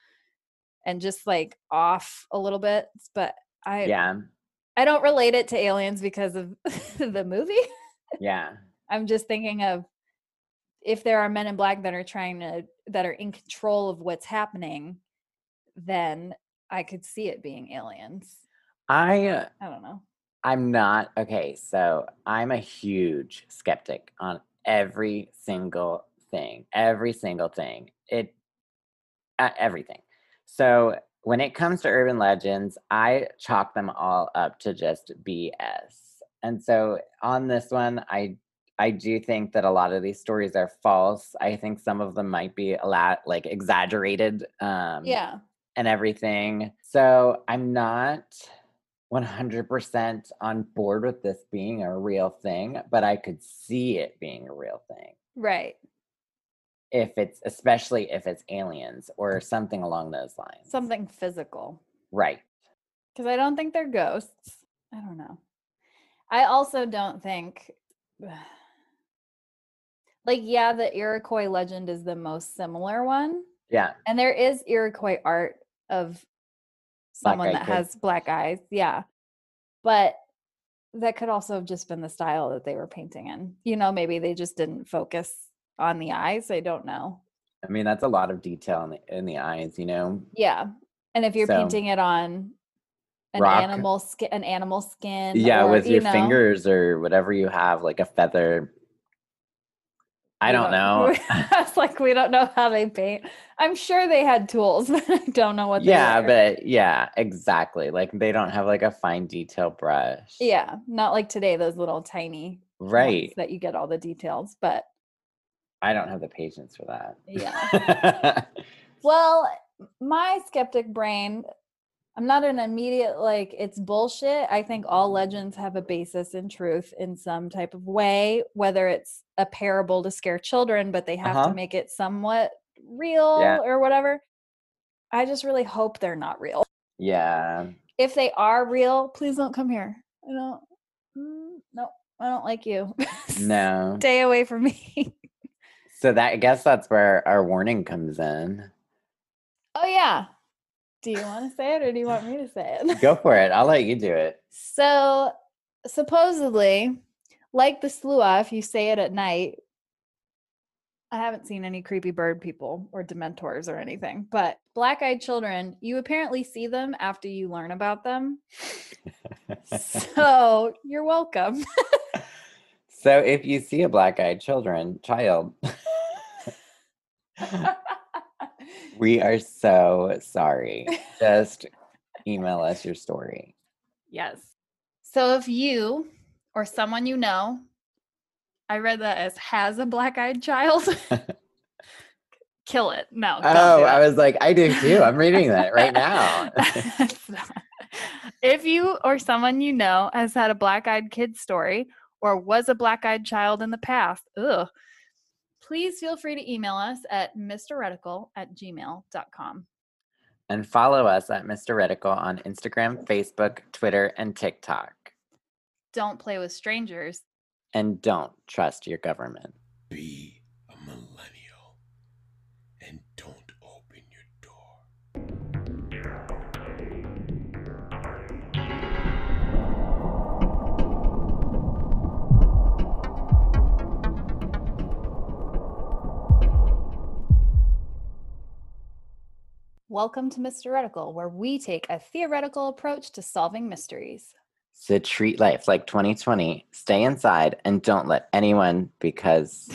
and just like off a little bit, but I, yeah. I don't relate it to aliens because of the movie. Yeah. I'm just thinking of if there are Men in Black that are trying to, that are in control of what's happening, then I could see it being aliens. I, uh, I don't know. I'm not, okay, so I'm a huge skeptic on every single thing, every single thing. it uh, everything. So when it comes to urban legends, I chalk them all up to just B S. And so on this one, I I do think that a lot of these stories are false. I think some of them might be a lot like exaggerated. Um, yeah. And everything. So I'm not one hundred percent on board with this being a real thing, but I could see it being a real thing. Right. If it's, especially if it's aliens or something along those lines. Something physical. Right. Because I don't think they're ghosts. I don't know. I also don't think, like, yeah, the Iroquois legend is the most similar one. Yeah. And there is Iroquois art of someone that has black eyes. Yeah. But that could also have just been the style that they were painting in. You know, maybe they just didn't focus on the eyes. I don't know. I mean, that's a lot of detail in the, in the eyes, you know? Yeah. And if you're so, painting it on an rock, animal skin, an animal skin. Yeah. Or, with you your know, fingers or whatever you have, like a feather. I don't know. It's like, we don't know how they paint. I'm sure they had tools, but I don't know what they yeah, were. But yeah, exactly. Like, they don't have like a fine detail brush. Yeah. Not like today, those little tiny right that you get all the details, but I don't have the patience for that. Yeah. Well, my skeptic brain, I'm not an immediate, like, it's bullshit. I think all legends have a basis in truth in some type of way, whether it's a parable to scare children, but they have uh-huh. to make it somewhat real yeah. or whatever. I just really hope they're not real. Yeah. If they are real, please don't come here. I don't, mm, no, I don't like you. No. Stay away from me. So that, I guess that's where our warning comes in. Oh, yeah. Do you want to say it or do you want me to say it? Go for it. I'll let you do it. So supposedly, like the Sluagh, if you say it at night, I haven't seen any creepy bird people or dementors or anything, but black-eyed children, you apparently see them after you learn about them. So you're welcome. So if you see a black-eyed children, child, we are so sorry. Just email us your story. Yes. So if you or someone you know, I read that as has a black-eyed child, kill it. No. Oh, I was like, I do too. I'm reading that right now. If you or someone you know has had a black-eyed kid story or was a black-eyed child in the past, ugh. Please feel free to email us at mr retical at gmail dot com. And follow us at Mister Retical on Instagram, Facebook, Twitter, and TikTok. Don't play with strangers. And don't trust your government. Be a millennial. And don't open your door. Welcome to Mister Retical, where we take a theoretical approach to solving mysteries. So treat life like twenty twenty, stay inside, and don't let anyone because...